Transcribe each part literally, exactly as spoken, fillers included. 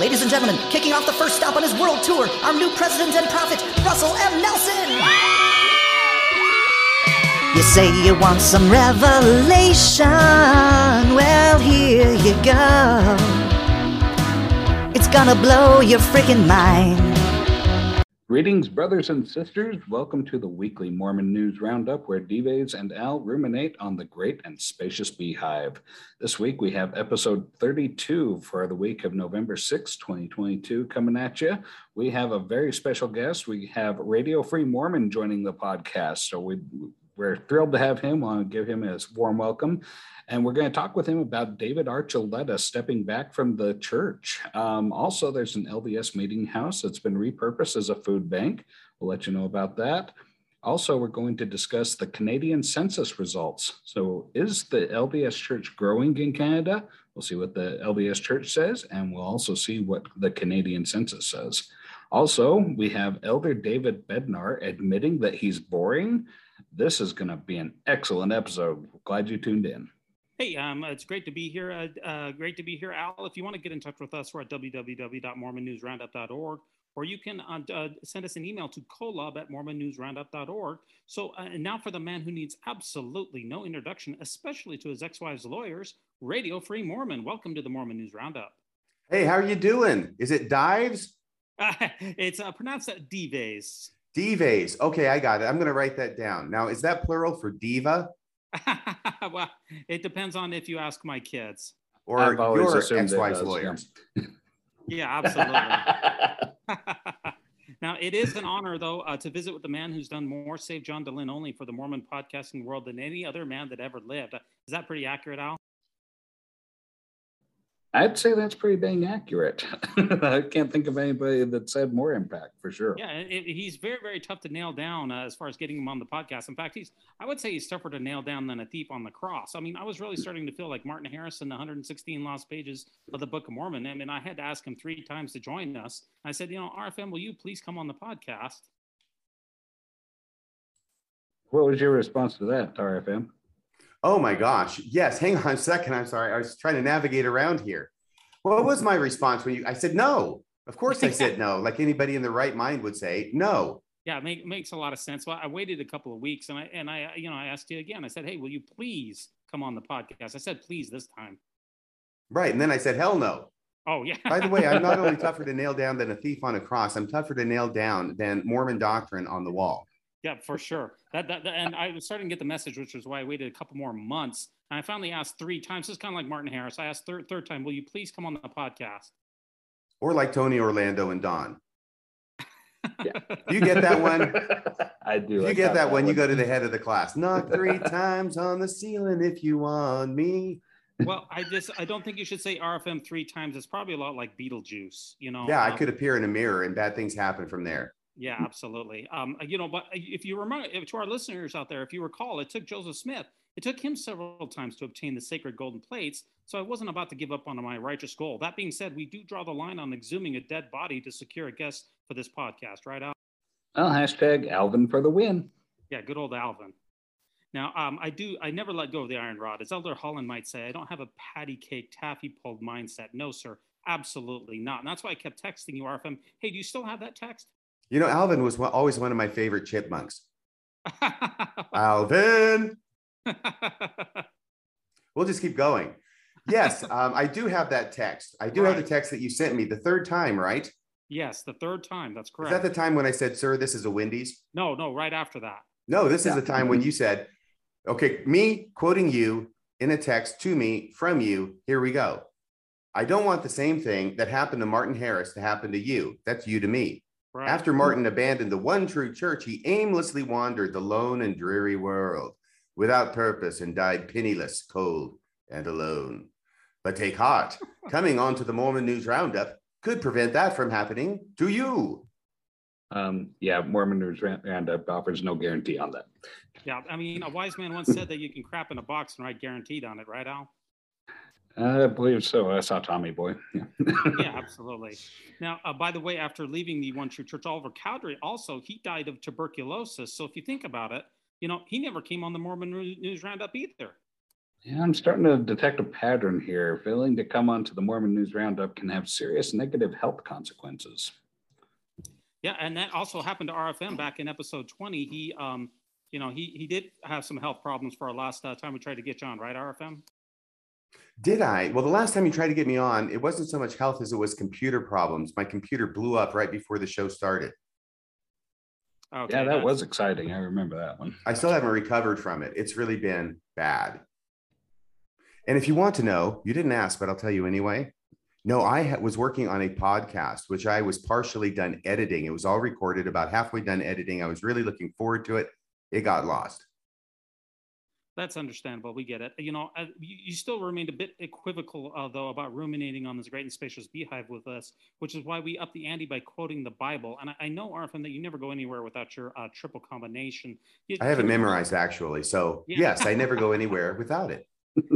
Ladies and gentlemen, kicking off the first stop on his world tour, our new president and prophet, Russell M. Nelson! You say you want some revelation, well here you go. It's gonna blow your freaking mind. Greetings, brothers and sisters. Welcome to the weekly Mormon News Roundup, where Dives and Al ruminate on the great and spacious beehive. This week we have episode thirty-two for the week of November sixth, twenty twenty-two coming at you. We have a very special guest. We have Radio Free Mormon joining the podcast, so we, we're thrilled to have him. I want to give him his warm welcome. And we're going to talk with him about David Archuleta stepping back from the church. Um, also, there's an L D S meeting house that's been repurposed as a food bank. We'll let you know about that. Also, we're going to discuss the Canadian census results. So is the L D S church growing in Canada? We'll see what the L D S church says, and we'll also see what the Canadian census says. Also, we have Elder David Bednar admitting that he's boring. This is going to be an excellent episode. Glad you tuned in. Hey, um, it's great to be here. Uh, uh, great to be here, Al. If you want to get in touch with us, we're at w w w dot mormon news roundup dot org, or you can uh, uh, send us an email to colab at mormon news roundup dot org. So uh, and now for the man who needs absolutely no introduction, especially to his ex-wife's lawyers, Radio Free Mormon. Welcome to the Mormon News Roundup. Hey, how are you doing? Is it Dives? Uh, it's uh, pronounced Dives. Dives. Okay, I got it. I'm going to write that down. Now, is that plural for diva? Well, it depends on if you ask my kids. Or your ex-wife's lawyer. Yeah, absolutely. Now, it is an honor, though, uh, to visit with the man who's done more Save John DeLynn only for the Mormon podcasting world than any other man that ever lived. Uh, is that pretty accurate, Al? I'd say that's pretty dang accurate. I can't think of anybody that's had more impact, for sure. Yeah, it, he's very, very tough to nail down uh, as far as getting him on the podcast. In fact, he's I would say he's tougher to nail down than a thief on the cross. I mean, I was really starting to feel like Martin Harris in the one hundred sixteen Lost Pages of the Book of Mormon. I mean, I had to ask him three times to join us. I said, you know, R F M, will you please come on the podcast? What was your response to that, R F M? Oh my gosh. Yes. Hang on a second. I'm sorry. I was trying to navigate around here. What was my response when you, I said, no, of course I said no. Like anybody in the right mind would say no. Yeah. It make, makes a lot of sense. Well, I waited a couple of weeks and I, and I, you know, I asked you again, I said, hey, will you please come on the podcast? I said, please this time. Right. And then I said, hell no. Oh yeah. By the way, I'm not only tougher to nail down than a thief on a cross. I'm tougher to nail down than Mormon doctrine on the wall. Yeah, for sure. That, that, that, and I was starting to get the message, which is why I waited a couple more months. And I finally asked three times. It's kind of like Martin Harris. I asked third third time, will you please come on the podcast? Or like Tony Orlando and Don. Yeah. You get that one? I do. You I get that one, one, you go to the head of the class. Knock three times on the ceiling if you want me. Well, I just, I don't think you should say R F M three times. It's probably a lot like Beetlejuice, you know? Yeah, I um, could appear in a mirror and bad things happen from there. Yeah, absolutely. Um, you know, but if you remember, to our listeners out there, if you recall, it took Joseph Smith, it took him several times to obtain the sacred golden plates. So I wasn't about to give up on my righteous goal. That being said, we do draw the line on exhuming a dead body to secure a guest for this podcast, right, Al? Well, hashtag Alvin for the win. Yeah, good old Alvin. Now, um, I do, I never let go of the iron rod. As Elder Holland might say, I don't have a patty cake, taffy pulled mindset. No, sir, absolutely not. And that's why I kept texting you, R F M. Hey, do you still have that text? You know, Alvin was always one of my favorite chipmunks. Alvin. We'll just keep going. Yes, um, I do have that text. I do right. have the text that you sent me the third time, right? Yes, the third time. That's correct. Is that the time when I said, sir, this is a Wendy's? No, no, right after that. No, this yeah. is the time when you said, okay, me quoting you in a text to me from you. Here we go. I don't want the same thing that happened to Martin Harris to happen to you. That's you to me. Right. After Martin abandoned the one true church, he aimlessly wandered the lone and dreary world without purpose and died penniless, cold, and alone. But take heart, coming on to the Mormon News Roundup could prevent that from happening to you. Um, yeah, Mormon News Roundup offers no guarantee on that. Yeah, I mean, a wise man once said that you can crap in a box and write guaranteed on it, right, Al? I believe so. I saw Tommy Boy. Yeah, yeah absolutely. Now, uh, by the way, after leaving the One True Church, Oliver Cowdery also, he died of tuberculosis. So if you think about it, you know, he never came on the Mormon News Roundup either. Yeah, I'm starting to detect a pattern here. Failing to come onto the Mormon News Roundup can have serious negative health consequences. Yeah, and that also happened to R F M back in episode twenty. He, um, you know, he he did have some health problems for our last uh, time we tried to get you on, right, R F M? Did I? Well, the last time you tried to get me on, it wasn't so much health as it was computer problems. My computer blew up right before the show started. Okay, yeah, that was exciting. I remember that one. I still haven't recovered from it. It's really been bad. And if you want to know, you didn't ask, but I'll tell you anyway. No, I ha- was working on a podcast, which I was partially done editing. It was all recorded, about halfway done editing. I was really looking forward to it. It got lost. That's understandable. We get it. You know, I, you still remained a bit equivocal, uh, though, about ruminating on this great and spacious beehive with us, which is why we upped the ante by quoting the Bible. And I, I know, R F M, that you never go anywhere without your uh, triple combination. You, I haven't memorized, actually. So, yeah. Yes, I never go anywhere without it.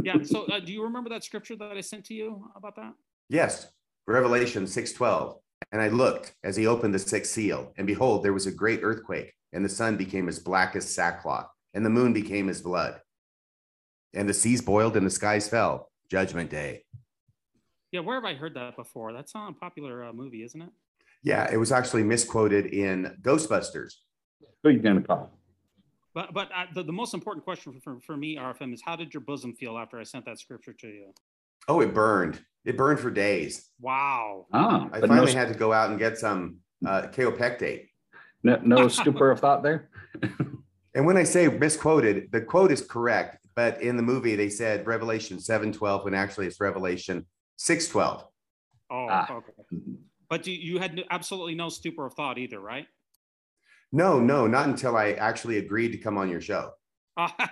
Yeah. So uh, do you remember that scripture that I sent to you about that? Yes. Revelation six twelve. And I looked as he opened the sixth seal, and behold, there was a great earthquake, and the sun became as black as sackcloth, and the moon became as blood. And the seas boiled and the skies fell. Judgment day. Yeah, where have I heard that before? That's not a popular uh, movie, isn't it? Yeah, it was actually misquoted in Ghostbusters. Who are you going to call? But but uh, the, the most important question for, for me, R F M, is how did your bosom feel after I sent that scripture to you? Oh, it burned. It burned for days. Wow. Oh, I finally no, had to go out and get some uh, kaopectate. No, no stupor of thought there? And when I say misquoted, the quote is correct. But in the movie, they said Revelation seven twelve, when actually it's Revelation six twelve. Oh, ah. Okay. But you, you had absolutely no stupor of thought either, right? No, no, not until I actually agreed to come on your show. Okay.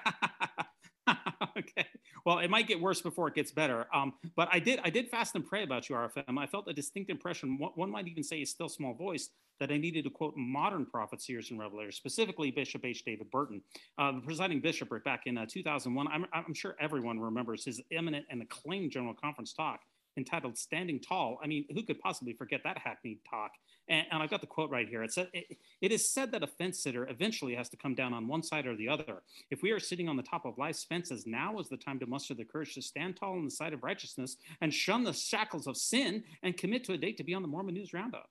Well, it might get worse before it gets better. Um, but I did I did fast and pray about you, R F M. I felt a distinct impression, one might even say a still small voice, that I needed to quote modern prophets, seers, and revelators, specifically Bishop H. David Burton, uh, the presiding bishopric back in uh, two thousand one. I'm, I'm sure everyone remembers his eminent and acclaimed General Conference talk entitled Standing Tall. I mean, who could possibly forget that hackneyed talk? And, and I've got the quote right here. It said, it, it is said that a fence sitter eventually has to come down on one side or the other. If we are sitting on the top of life's fences, now is the time to muster the courage to stand tall on the side of righteousness and shun the shackles of sin and commit to a date to be on the Mormon News Roundup.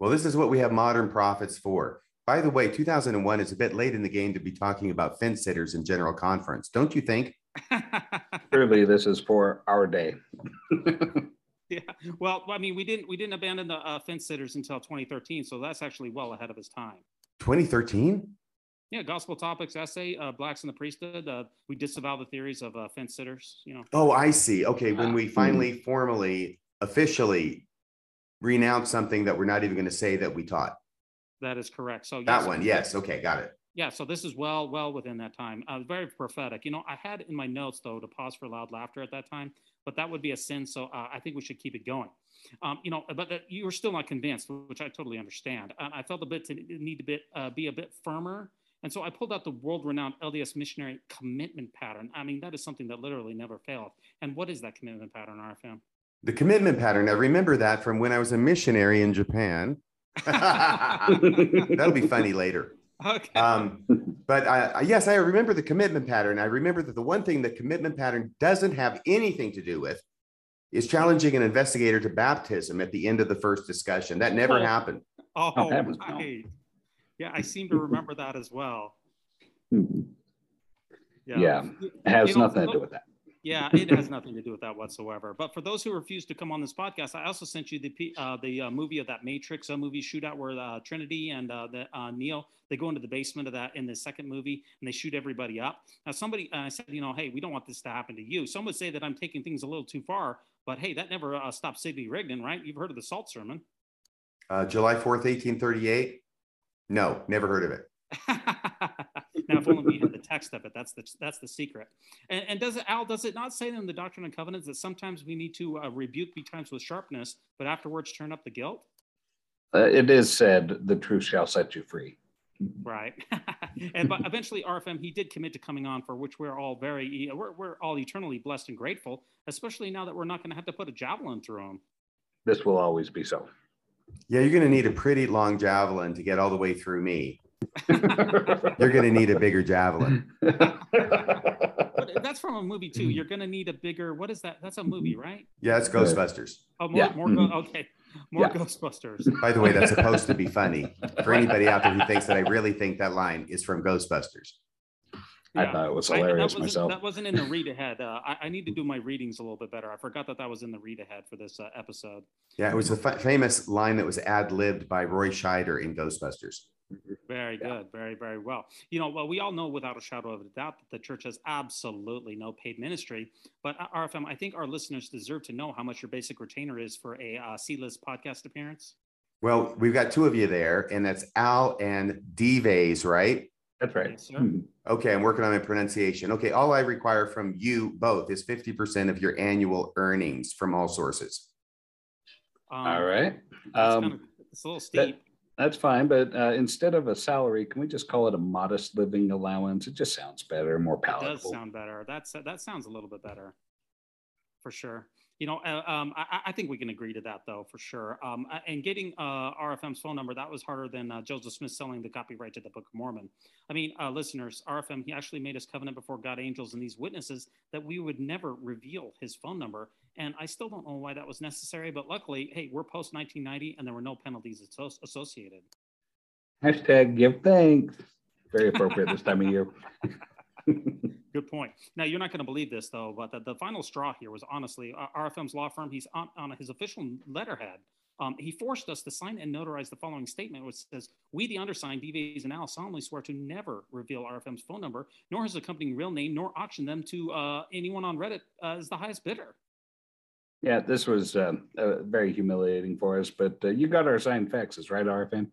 Well, this is what we have modern prophets for. By the way, two thousand one is a bit late in the game to be talking about fence sitters in General Conference, don't you think? Truly, this is for our day. Yeah. Well, I mean, we didn't we didn't abandon the uh, fence sitters until twenty thirteen, so that's actually well ahead of his time. twenty thirteen? Yeah, Gospel Topics essay, uh, Blacks in the Priesthood. Uh, we disavow the theories of uh, fence sitters. You know. Oh, I see. Okay, when we finally mm-hmm. formally, officially renounce something that we're not even going to say that we taught. That is correct. So yes, that one, yes. Okay, got it. Yeah, so this is well, well within that time. Uh, very prophetic. You know, I had in my notes, though, to pause for loud laughter at that time, but that would be a sin, so uh, I think we should keep it going. Um, you know, but uh, you were still not convinced, which I totally understand. Uh, I felt a bit to need to be, uh, be a bit firmer, and so I pulled out the world-renowned L D S missionary commitment pattern. I mean, that is something that literally never failed. And what is that commitment pattern, R F M? The commitment pattern. I remember that from when I was a missionary in Japan. That'll be funny later. Okay. Um, but I, yes, I remember the commitment pattern. I remember that the one thing the commitment pattern doesn't have anything to do with is challenging an investigator to baptism at the end of the first discussion. That never oh. happened. Oh, oh that was right. Wrong. Yeah, I seem to remember that as well. Yeah, yeah. It has you know, nothing to do with that. Yeah, it has nothing to do with that whatsoever. But for those who refuse to come on this podcast, I also sent you the uh, the uh, movie of that Matrix, a movie shootout where uh, Trinity and uh, the, uh, Neo, they go into the basement of that in the second movie and they shoot everybody up. Now, somebody uh, said, you know, hey, we don't want this to happen to you. Some would say that I'm taking things a little too far, but hey, that never uh, stopped Sidney Rigdon, right? You've heard of the Salt Sermon. Uh, July fourth, eighteen thirty-eight? No, never heard of it. Now, if only we had the text of it, that's the that's the secret. And, and does it, Al, does it not say in the Doctrine and Covenants that sometimes we need to uh, rebuke betimes with sharpness, but afterwards turn up the guilt? Uh, it is said, the truth shall set you free. Right. And but eventually, R F M, he did commit to coming on, for which we're all very, we're, we're all eternally blessed and grateful, especially now that we're not going to have to put a javelin through him. This will always be so. Yeah, you're going to need a pretty long javelin to get all the way through me. You're going to need a bigger javelin. But what, that's from a movie too. You're going to need a bigger, what is that? That's a movie, right? Yeah, it's Ghostbusters. Oh, more, yeah. more mm-hmm. Okay. More yeah. Ghostbusters. By the way, that's supposed to be funny for anybody out there who thinks that I really think that line is from Ghostbusters. Yeah. I thought it was hilarious I, that myself. That wasn't in the read ahead. Uh, I, I need to do my readings a little bit better. I forgot that that was in the read ahead for this uh, episode. Yeah, it was the f- famous line that was ad-libbed by Roy Scheider in Ghostbusters. Very yeah. good. Very, very well. You know, well, we all know without a shadow of a doubt that the church has absolutely no paid ministry. But R F M, I think our listeners deserve to know how much your basic retainer is for a uh, C-list podcast appearance. Well, we've got two of you there, and that's Al and Dives, right? That's right. Yes, sir. Okay, I'm working on my pronunciation. Okay, all I require from you both is fifty percent of your annual earnings from all sources. Um, all right. Um, kind of, it's a little steep. That, that's fine, but uh, instead of a salary, can we just call it a modest living allowance? It just sounds better, more palatable. It does sound better. That's, that sounds a little bit better, for sure. You know, uh, um, I, I think we can agree to that, though, for sure. Um, and getting uh, R F M's phone number, that was harder than uh, Joseph Smith selling the copyright to the Book of Mormon. I mean, uh, listeners, R F M, he actually made his covenant before God, angels, and these witnesses that we would never reveal his phone number. And I still don't know why that was necessary. But luckily, hey, we're post nineteen ninety, and there were no penalties aso- associated. Hashtag give thanks. Very appropriate this time of year. Good point. Now, you're not going to believe this, though, but the, the final straw here was honestly uh, R F M's law firm. He's on, on his official letterhead. Um, he forced us to sign and notarize the following statement, which says, we, the undersigned, Dives and Al, solemnly swear to never reveal R F M's phone number, nor his accompanying real name, nor auction them to uh, anyone on Reddit uh, as the highest bidder. Yeah, this was uh, uh, very humiliating for us, but uh, you got our signed faxes, right, R F M?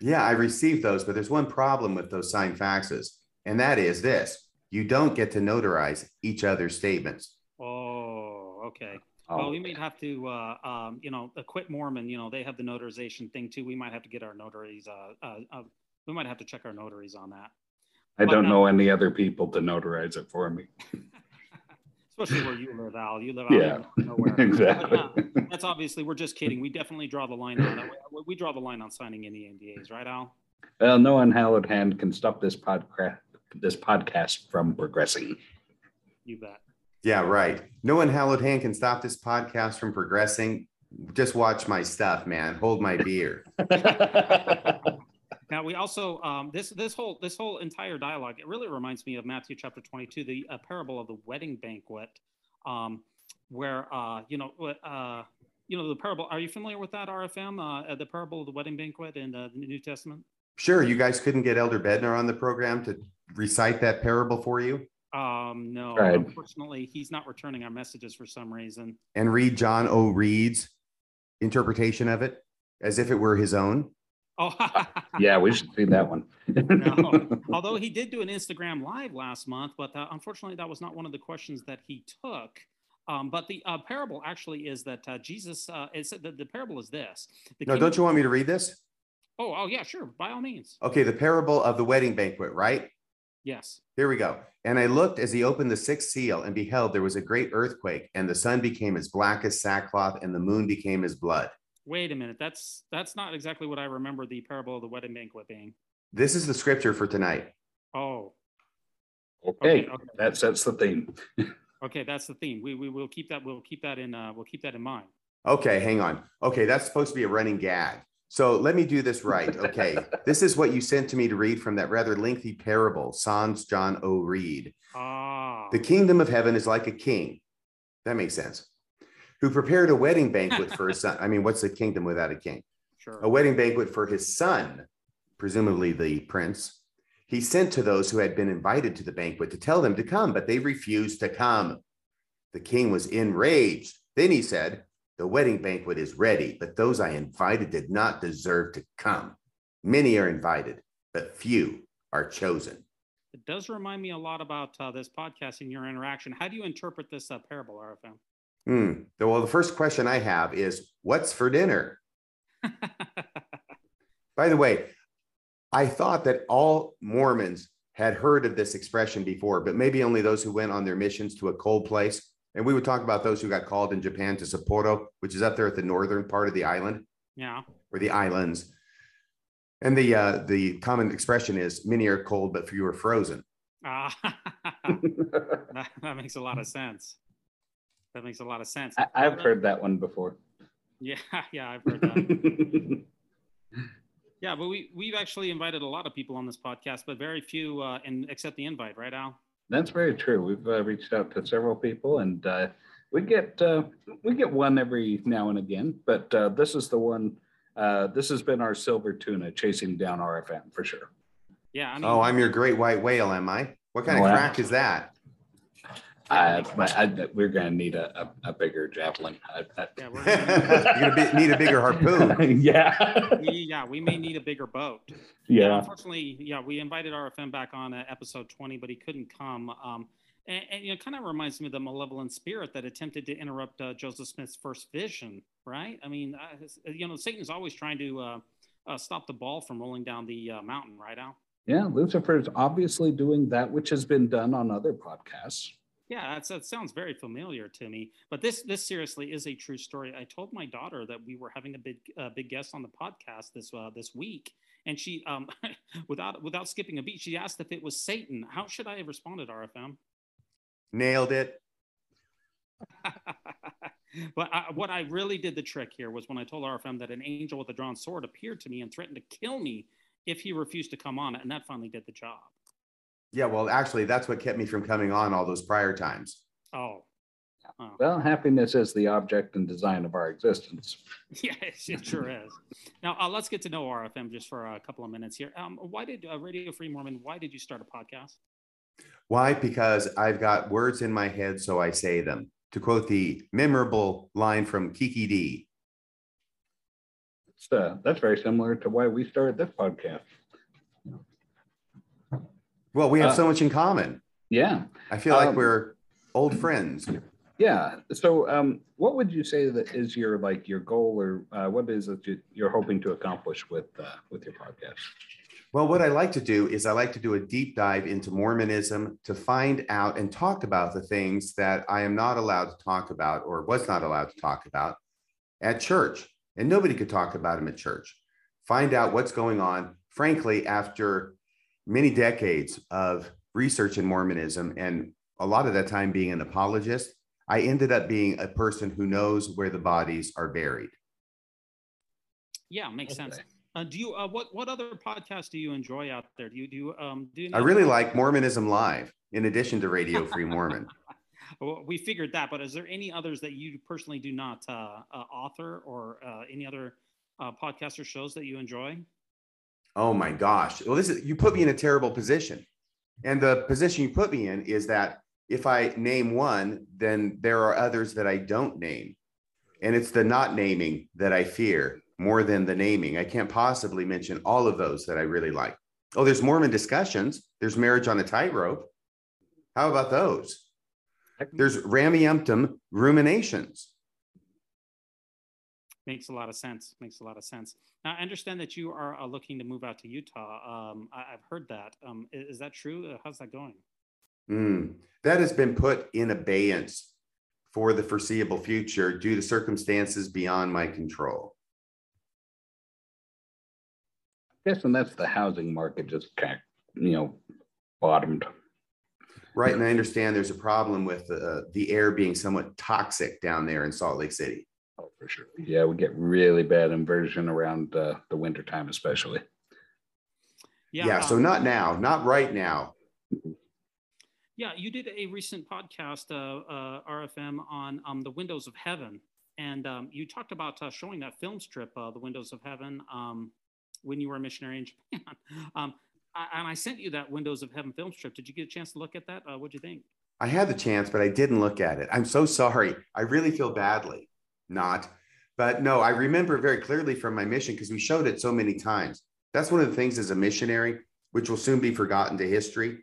Yeah, I received those, but there's one problem with those signed faxes, and that is this. You don't get to notarize each other's statements. Oh, okay. Oh, well, we may have to, uh, um, you know, quit Mormon. You know, they have the notarization thing too. We might have to get our notaries. Uh, uh, uh, we might have to check our notaries on that. I but don't now, know any other people to notarize it for me. Especially where you live, Al. You live out yeah, in nowhere. Exactly. But, uh, that's obviously. We're just kidding. We definitely draw the line on that. We, we draw the line on signing any N D As, right, Al? Well, no unhallowed hand can stop this podcast. this podcast from progressing. You bet. Yeah, right. No unhallowed hand can stop this podcast from progressing. Just watch my stuff, man. Hold my beer. Now, we also, um, this this whole this whole entire dialogue, it really reminds me of Matthew chapter twenty-two, the uh, parable of the wedding banquet, um, where, uh, you know, uh, you know, the parable, are you familiar with that, R F M? Uh, the parable of the wedding banquet in uh, the New Testament? Sure. You guys couldn't get Elder Bednar on the program to recite that parable for you? Um, no, right. Unfortunately, he's not returning our messages for some reason. And read John O. Reed's interpretation of it as if it were his own. Oh, yeah, we should read that one. No. Although he did do an Instagram live last month, but uh, unfortunately, that was not one of the questions that he took. Um, but the uh, parable actually is that uh, Jesus, uh, it's, the, the parable is this. The no, don't you want me to read this? Oh, oh, yeah, sure. By all means. Okay, the parable of the wedding banquet, right? Yes. Here we go. And I looked as he opened the sixth seal and beheld there was a great earthquake, and the sun became as black as sackcloth, and the moon became as blood. Wait a minute. That's that's not exactly what I remember the parable of the wedding banquet being. This is the scripture for tonight. Oh. Okay. okay, okay. That sets the theme. Okay, that's the theme. We we will keep that we'll keep that in uh, we'll keep that in mind. Okay, hang on. Okay, that's supposed to be a running gag. So let me do this right. Okay. This is what you sent to me to read from that rather lengthy parable, Sans John O. Reed. Ah. The kingdom of heaven is like a king. That makes sense. Who prepared a wedding banquet for his son. I mean, what's a kingdom without a king? Sure. A wedding banquet for his son, presumably the prince. He sent to those who had been invited to the banquet to tell them to come, but they refused to come. The king was enraged. Then he said, the wedding banquet is ready, but those I invited did not deserve to come. Many are invited, but few are chosen. It does remind me a lot about uh, this podcast and your interaction. How do you interpret this uh, parable, R F M? Mm, well, the first question I have is, what's for dinner? By the way, I thought that all Mormons had heard of this expression before, but maybe only those who went on their missions to a cold place. And we would talk about those who got called in Japan to Sapporo, which is up there at the northern part of the island. Yeah. Or the islands. And the uh, the common expression is, many are cold, but few are frozen. Ah, that, that makes a lot of sense. That makes a lot of sense. I, I've heard that one before. Yeah, yeah, I've heard that. Yeah, but we, we've actually invited a lot of people on this podcast, but very few uh, in, accept the invite, right, Al? That's very true. We've uh, reached out to several people, and uh, we get uh, we get one every now and again, but uh, this is the one, uh, this has been our silver tuna chasing down R F M for sure. Yeah. I mean, oh, I'm your great white whale, am I? What kind wow. of crack is that? Uh, my, I, we're going to need a, a, a bigger javelin. I, I, yeah, we're gonna You're going to need a bigger harpoon. Yeah. We, yeah, we may need a bigger boat. Yeah. yeah. Unfortunately, yeah, we invited R F M back on uh, episode twenty, but he couldn't come. Um, and, and you know, kind of reminds me of the malevolent spirit that attempted to interrupt uh, Joseph Smith's first vision, right? I mean, uh, you know, Satan's always trying to uh, uh, stop the ball from rolling down the uh, mountain, right, Al? Yeah, Lucifer is obviously doing that which has been done on other podcasts. Yeah, that's, that sounds very familiar to me. But this this seriously is a true story. I told my daughter that we were having a big uh, big guest on the podcast this uh, this week, and she um without without skipping a beat, she asked if it was Satan. How should I have responded, R F M? Nailed it. But I, what I really did the trick here was when I told R F M that an angel with a drawn sword appeared to me and threatened to kill me if he refused to come on, and that finally did the job. Yeah, well, actually, that's what kept me from coming on all those prior times. Oh. oh. Well, happiness is the object and design of our existence. Yes, it sure is. Now, uh, let's get to know R F M just for a couple of minutes here. Um, why did uh, Radio Free Mormon, why did you start a podcast? Why? Because I've got words in my head, so I say them. To quote the memorable line from Kiki D. That's, uh, that's very similar to why we started this podcast. Well, we have uh, so much in common. Yeah. I feel like um, we're old friends. Yeah. So um, what would you say that is your, like, your goal, or uh, what is it you're hoping to accomplish with uh, with your podcast? Well, what I like to do is I like to do a deep dive into Mormonism to find out and talk about the things that I am not allowed to talk about or was not allowed to talk about at church. And nobody could talk about them at church. Find out what's going on, frankly, after many decades of research in Mormonism, and a lot of that time being an apologist, I ended up being a person who knows where the bodies are buried. Yeah, makes okay. sense. Uh, do you? Uh, what what other podcasts do you enjoy out there? Do you do? Um, do you know I really like Mormonism Live, in addition to Radio Free Mormon. Well, we figured that, but is there any others that you personally do not uh, uh, author or uh, any other uh, podcasts or shows that you enjoy? Oh my gosh. Well, this is, you put me in a terrible position. And the position you put me in is that if I name one, then there are others that I don't name. And it's the not naming that I fear more than the naming. I can't possibly mention all of those that I really like. Oh, there's Mormon Discussions. There's Marriage on a Tightrope. How about those? There's Ramyumptum Ruminations. Makes a lot of sense. Makes a lot of sense. Now, I understand that you are uh, looking to move out to Utah. Um, I, I've heard that. Um, is, is that true? How's that going? Mm. That has been put in abeyance for the foreseeable future due to circumstances beyond my control. Yes, and that's the housing market just kind of, you know, bottomed. Right, and I understand there's a problem with uh, the air being somewhat toxic down there in Salt Lake City. Oh, for sure. Yeah, we get really bad inversion around uh, the wintertime, especially. Yeah, yeah uh, so not now, not right now. Yeah, you did a recent podcast, uh, uh, R F M, on um, the windows of heaven. And um, you talked about uh, showing that film strip, uh, The Windows of Heaven, um, when you were a missionary in Japan. um, I, and I sent you that Windows of Heaven film strip. Did you get a chance to look at that? Uh, what'd you think? I had the chance, but I didn't look at it. I'm so sorry. I really feel badly. Not, but no, I remember very clearly from my mission because we showed it so many times. That's one of the things as a missionary, which will soon be forgotten to history,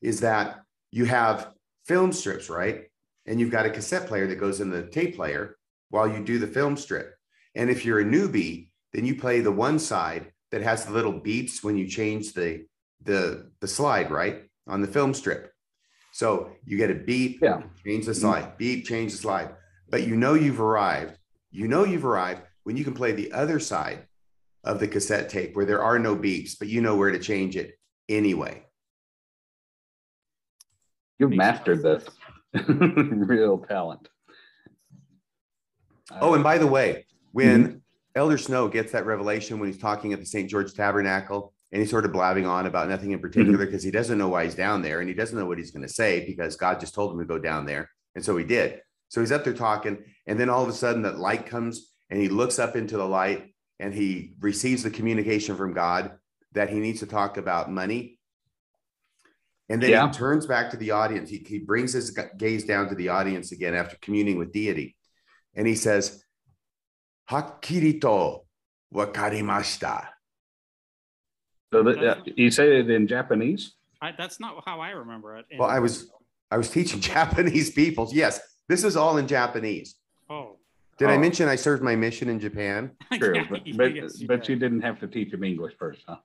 is that you have film strips, right? And you've got a cassette player that goes in the tape player while you do the film strip. And if you're a newbie, then you play the one side that has the little beeps when you change the the, the slide, right? On the film strip. So you get a beep, yeah. change the slide, beep, change the slide. But you know you've arrived, you know you've arrived when you can play the other side of the cassette tape where there are no beeps, but you know where to change it anyway. You've mastered this. Real talent. Oh, and by the way, when mm-hmm. Elder Snow gets that revelation, when he's talking at the Saint George Tabernacle, and he's sort of blabbing on about nothing in particular because mm-hmm. he doesn't know why he's down there, and he doesn't know what he's going to say because God just told him to go down there. And so he did. So he's up there talking. And then all of a sudden that light comes, and he looks up into the light, and he receives the communication from God that he needs to talk about money. And then yeah. he turns back to the audience. He, he brings his gaze down to the audience again after communing with deity. And he says, Hakirito wakarimashita. So that, uh, you say it in Japanese? I, that's not how I remember it. Well, I was I was teaching Japanese people. Yes, this is all in Japanese. Oh. Did oh. I mention I served my mission in Japan? Sure, yeah, but, but, yes, you, but you didn't have to teach them English first, huh?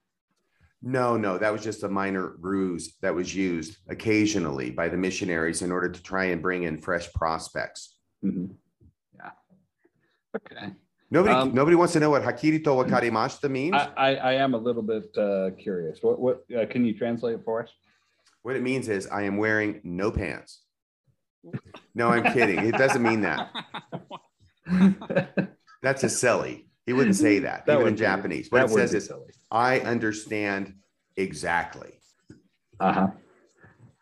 No, no, that was just a minor ruse that was used occasionally by the missionaries in order to try and bring in fresh prospects. Mm-hmm. Yeah. Okay. Nobody, um, nobody wants to know what Hakirito wakarimashita means. I, I, I am a little bit uh, curious. What, what uh, can you translate it for us? What it means is I am wearing no pants. No, I'm kidding. It doesn't mean that. That's a silly. He wouldn't say that, that even in Japanese. What it says is silly. I understand exactly. Uh huh.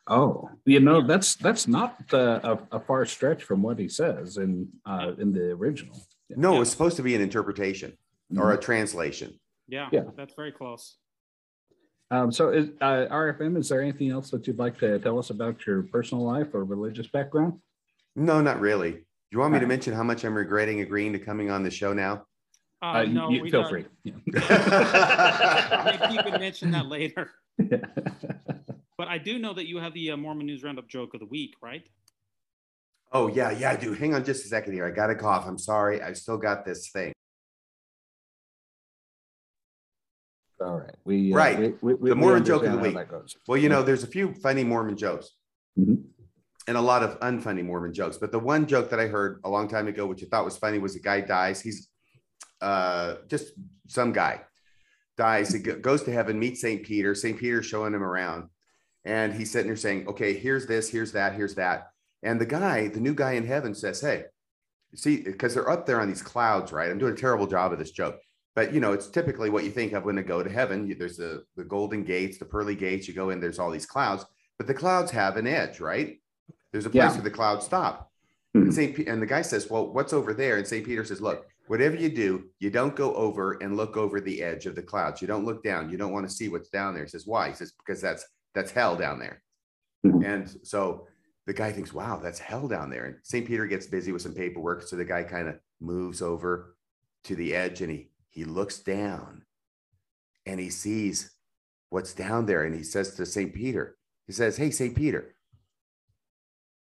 Oh, you know that's that's not uh, a, a far stretch from what he says in uh, in the original. No, yeah. It's supposed to be an interpretation or a translation. Yeah, yeah. That's very close. Um, so, is, uh, R F M, is there anything else that you'd like to tell us about your personal life or religious background? No, not really. Do you want me to mention how much I'm regretting agreeing to coming on the show now? Uh, uh, no, you, we feel free. Yeah. You can mention that later. Yeah. But I do know that you have the uh, Mormon News Roundup joke of the week, right? Oh, yeah, yeah, I do. Hang on just a second here. I got a cough. I'm sorry. I've still got this thing. All right. We, uh, right. We, we, we, the Mormon joke of the week. Well, you know, there's a few funny Mormon jokes mm-hmm. and a lot of unfunny Mormon jokes. But the one joke that I heard a long time ago, which I thought was funny, was a guy dies. He's uh, just some guy dies. He goes to heaven, meets Saint Peter. Saint Peter's showing him around. And he's sitting there saying, okay, here's this, here's that, here's that. And the guy, the new guy in heaven says, hey, see, because they're up there on these clouds, right? I'm doing a terrible job of this joke. But, you know, it's typically what you think of when you go to heaven. You, there's the, the golden gates, the pearly gates. You go in, there's all these clouds. But the clouds have an edge, right? There's a place yeah. where the clouds stop. Mm-hmm. And, Saint P- and the guy says, well, what's over there? And Saint Peter says, look, whatever you do, you don't go over and look over the edge of the clouds. You don't look down. You don't want to see what's down there. He says, why? He says, because that's that's hell down there. Mm-hmm. And so... the guy thinks, wow, that's hell down there. And Saint Peter gets busy with some paperwork. So the guy kind of moves over to the edge and he, he looks down and he sees what's down there. And he says to Saint Peter, he says, hey, Saint Peter,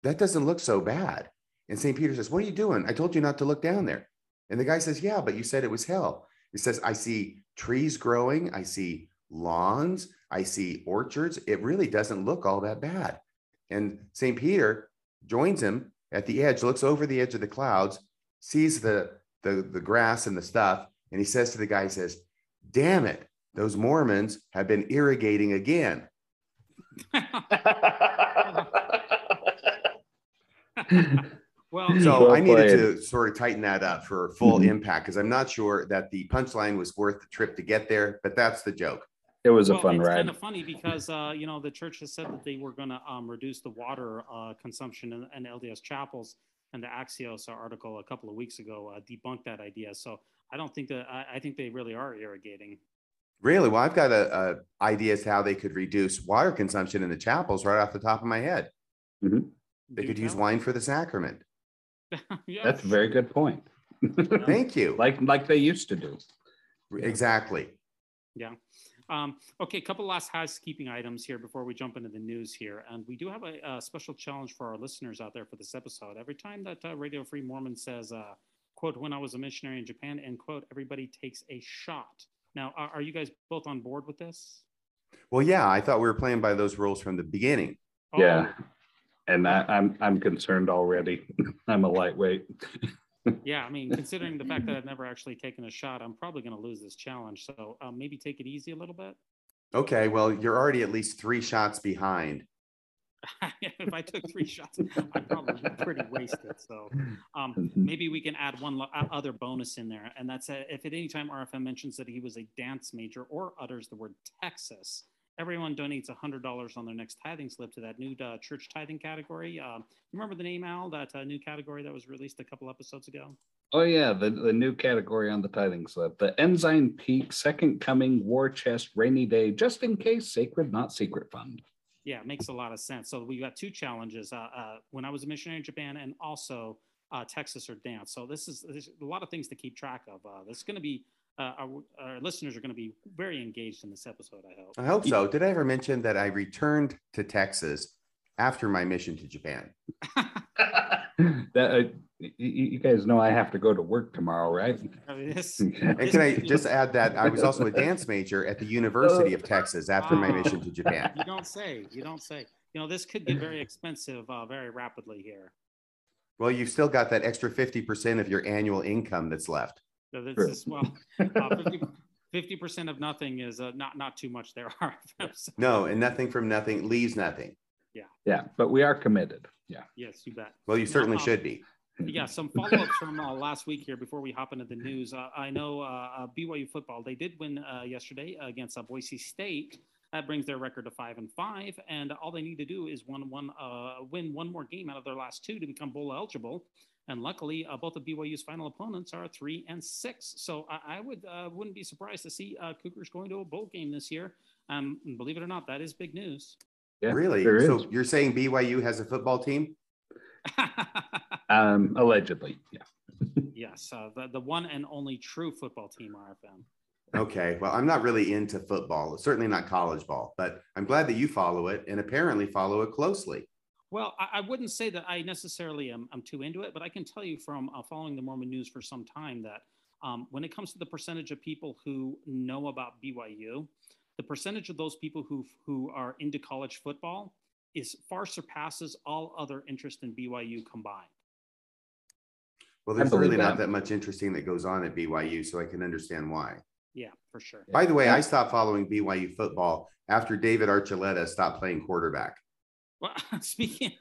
that doesn't look so bad. And Saint Peter says, what are you doing? I told you not to look down there. And the guy says, yeah, but you said it was hell. He says, I see trees growing. I see lawns. I see orchards. It really doesn't look all that bad. And Saint Peter joins him at the edge, looks over the edge of the clouds, sees the, the, the grass and the stuff. And he says to the guy, he says, damn it, those Mormons have been irrigating again. Well, so well I needed to sort of tighten that up for full mm-hmm. impact because I'm not sure that the punchline was worth the trip to get there, but that's the joke. It was well, a fun it's ride. It's kind of funny because, uh, you know, the church has said that they were going to um, reduce the water uh, consumption in, in L D S chapels. And the Axios article a couple of weeks ago uh, debunked that idea. So I don't think that I, I think they really are irrigating. Really? Well, I've got a, a idea as to how they could reduce water consumption in the chapels right off the top of my head. Mm-hmm. They Do could use wine for the sacrament. Yes. That's a very good point. Thank you. Like like they used to do. Exactly. Yeah. Um, okay, a couple last housekeeping items here before we jump into the news here. And we do have a, a special challenge for our listeners out there for this episode. Every time that uh, Radio Free Mormon says, uh, quote, when I was a missionary in Japan, end quote, everybody takes a shot. Now, are, are you guys both on board with this? Well, yeah, I thought we were playing by those rules from the beginning. Oh. Yeah, and I, I'm, I'm concerned already. I'm a lightweight. Yeah, I mean, considering the fact that I've never actually taken a shot, I'm probably going to lose this challenge. So um, maybe take it easy a little bit. Okay, well, you're already at least three shots behind. If I took three shots, I'd probably be pretty wasted. So um, maybe we can add one lo- other bonus in there. And that's a, if at any time R F M mentions that he was a dance major or utters the word Texas, everyone donates one hundred dollars on their next tithing slip to that new uh, church tithing category. Uh, remember the name, Al, that uh, new category that was released a couple episodes ago? Oh, yeah, the, the new category on the tithing slip. The Ensign Peak, Second Coming, War Chest, Rainy Day, Just in Case, Sacred Not Secret Fund. Yeah, it makes a lot of sense. So we got two challenges. Uh, uh, when I was a missionary in Japan, and also uh, Texas or dance. So this is there's a lot of things to keep track of. Uh, this is going to be, uh, our, our listeners are going to be very engaged in this episode, I hope. I hope so. Did I ever mention that I returned to Texas after my mission to Japan? That, uh, you guys know I have to go to work tomorrow, right? Yes. And can I just add that I was also a dance major at the University of Texas after my mission to Japan. You don't say. You don't say. You know, this could get very expensive uh, very rapidly here. Well, you've still got that extra fifty percent of your annual income that's left. So this is, well, uh, fifty percent of nothing is uh, not, not too much there. So. No, and nothing from nothing leaves nothing. Yeah. Yeah, but we are committed. Yeah. Yes, you bet. Well, you certainly now, should be. Yeah, some follow-ups from uh, last week here before we hop into the news. Uh, I know uh, B Y U football, they did win uh, yesterday against uh, Boise State. That brings their record to five and five, and all they need to do is one, one, uh, win one more game out of their last two to become bowl eligible. And luckily, uh, both of B Y U's final opponents are three and six. So I, I would uh, wouldn't be surprised to see uh, Cougars going to a bowl game this year. Um, believe it or not, that is big news. Yeah, really? So you're saying B Y U has a football team? um, allegedly, yeah. Yes, uh, the, the one and only true football team, R F M. Okay, well, I'm not really into football, certainly not college ball, but I'm glad that you follow it and apparently follow it closely. Well, I, I wouldn't say that I necessarily am I'm too into it, but I can tell you from uh, following the Mormon news for some time that um, when it comes to the percentage of people who know about B Y U, the percentage of those people who who are into college football is far surpasses all other interest in B Y U combined. Well, there's really that. Not that much interesting that goes on at B Y U, so I can understand why. Yeah, for sure. By the way, I stopped following B Y U football after David Archuleta stopped playing quarterback. Well, speaking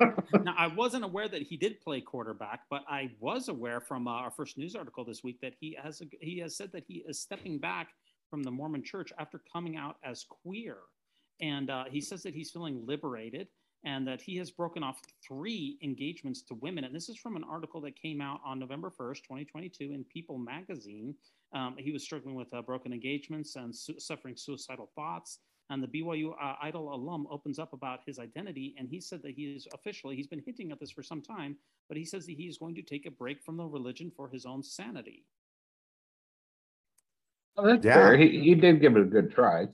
of, now, I wasn't aware that he did play quarterback, but I was aware from uh, our first news article this week that he has he has said that he is stepping back from the Mormon church after coming out as queer. And uh, he says that he's feeling liberated and that he has broken off three engagements to women. And this is from an article that came out on November first, twenty twenty-two in People magazine. Um, he was struggling with uh, broken engagements and su- suffering suicidal thoughts. And the B Y U uh, Idol alum opens up about his identity. And he said that he is officially, he's been hinting at this for some time, but he says that he is going to take a break from the religion for his own sanity. Oh, that's yeah. fair. He, he did give it a good try.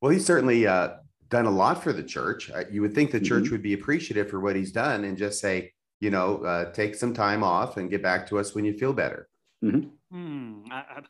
Well, he's certainly uh, done a lot for the church. Uh, you would think the church mm-hmm. would be appreciative for what he's done and just say, you know, uh, take some time off and get back to us when you feel better. Mm-hmm. Hmm. I,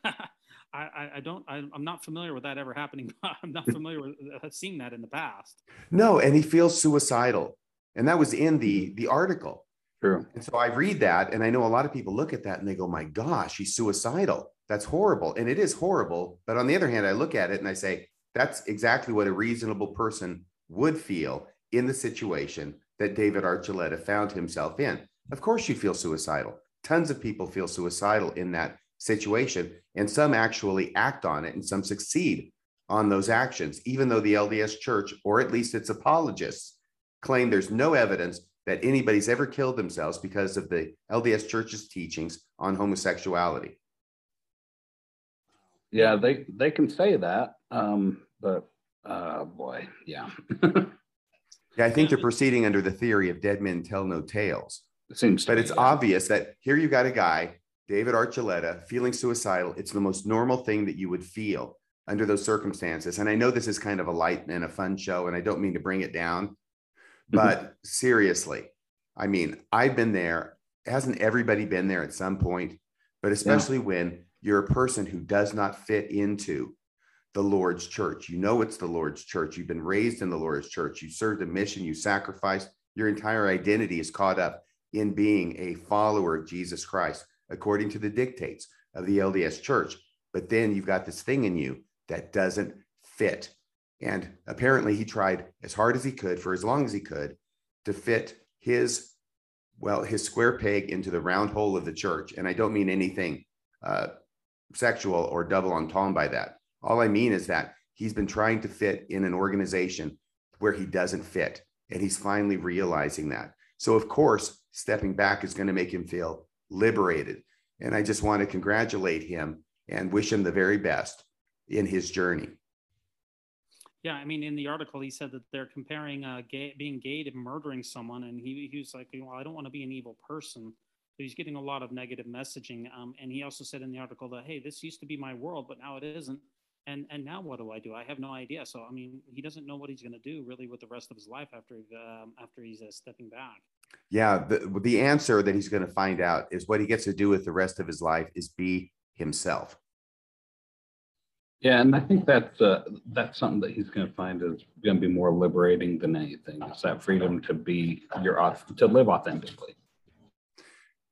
I, I don't, I, I'm not familiar with that ever happening. I'm not familiar with uh, seeing that in the past. No. And he feels suicidal. And that was in the, the article. True. And so I read that, and I know a lot of people look at that and they go, my gosh, he's suicidal. That's horrible. And it is horrible. But on the other hand, I look at it and I say, that's exactly what a reasonable person would feel in the situation that David Archuleta found himself in. Of course you feel suicidal. Tons of people feel suicidal in that situation, and some actually act on it and some succeed on those actions, even though the L D S church, or at least its apologists, claim there's no evidence that anybody's ever killed themselves because of the L D S church's teachings on homosexuality. Yeah, they, they can say that, um, but, uh, boy, yeah. Yeah, I think they're proceeding under the theory of dead men tell no tales. It seems but it's that. Obvious that here you got a guy, David Archuleta, feeling suicidal. It's the most normal thing that you would feel under those circumstances. And I know this is kind of a light and a fun show, and I don't mean to bring it down, but seriously, I mean, I've been there. Hasn't everybody been there at some point? But especially yeah. when you're a person who does not fit into the Lord's church. You know it's the Lord's church. You've been raised in the Lord's church. You served a mission. You sacrificed. Your entire identity is caught up in being a follower of Jesus Christ, according to the dictates of the L D S church. But then you've got this thing in you that doesn't fit. And apparently he tried as hard as he could for as long as he could to fit his, well, his square peg into the round hole of the church. And I don't mean anything uh, sexual or double entendre by that. All I mean is that he's been trying to fit in an organization where he doesn't fit. And he's finally realizing that. So of course, stepping back is going to make him feel liberated. And I just want to congratulate him and wish him the very best in his journey. Yeah, I mean, in the article, he said that they're comparing uh, gay, being gay to murdering someone. And he, he was like, well, I don't want to be an evil person. So he's getting a lot of negative messaging. Um, and he also said in the article that, hey, this used to be my world, but now it isn't. And and now what do I do? I have no idea. So, I mean, he doesn't know what he's going to do really with the rest of his life after, um, after he's uh, stepping back. Yeah, the, the answer that he's going to find out is what he gets to do with the rest of his life is be himself. Yeah, and I think that's uh, that's something that he's going to find is going to be more liberating than anything. It's that freedom to be your to live authentically.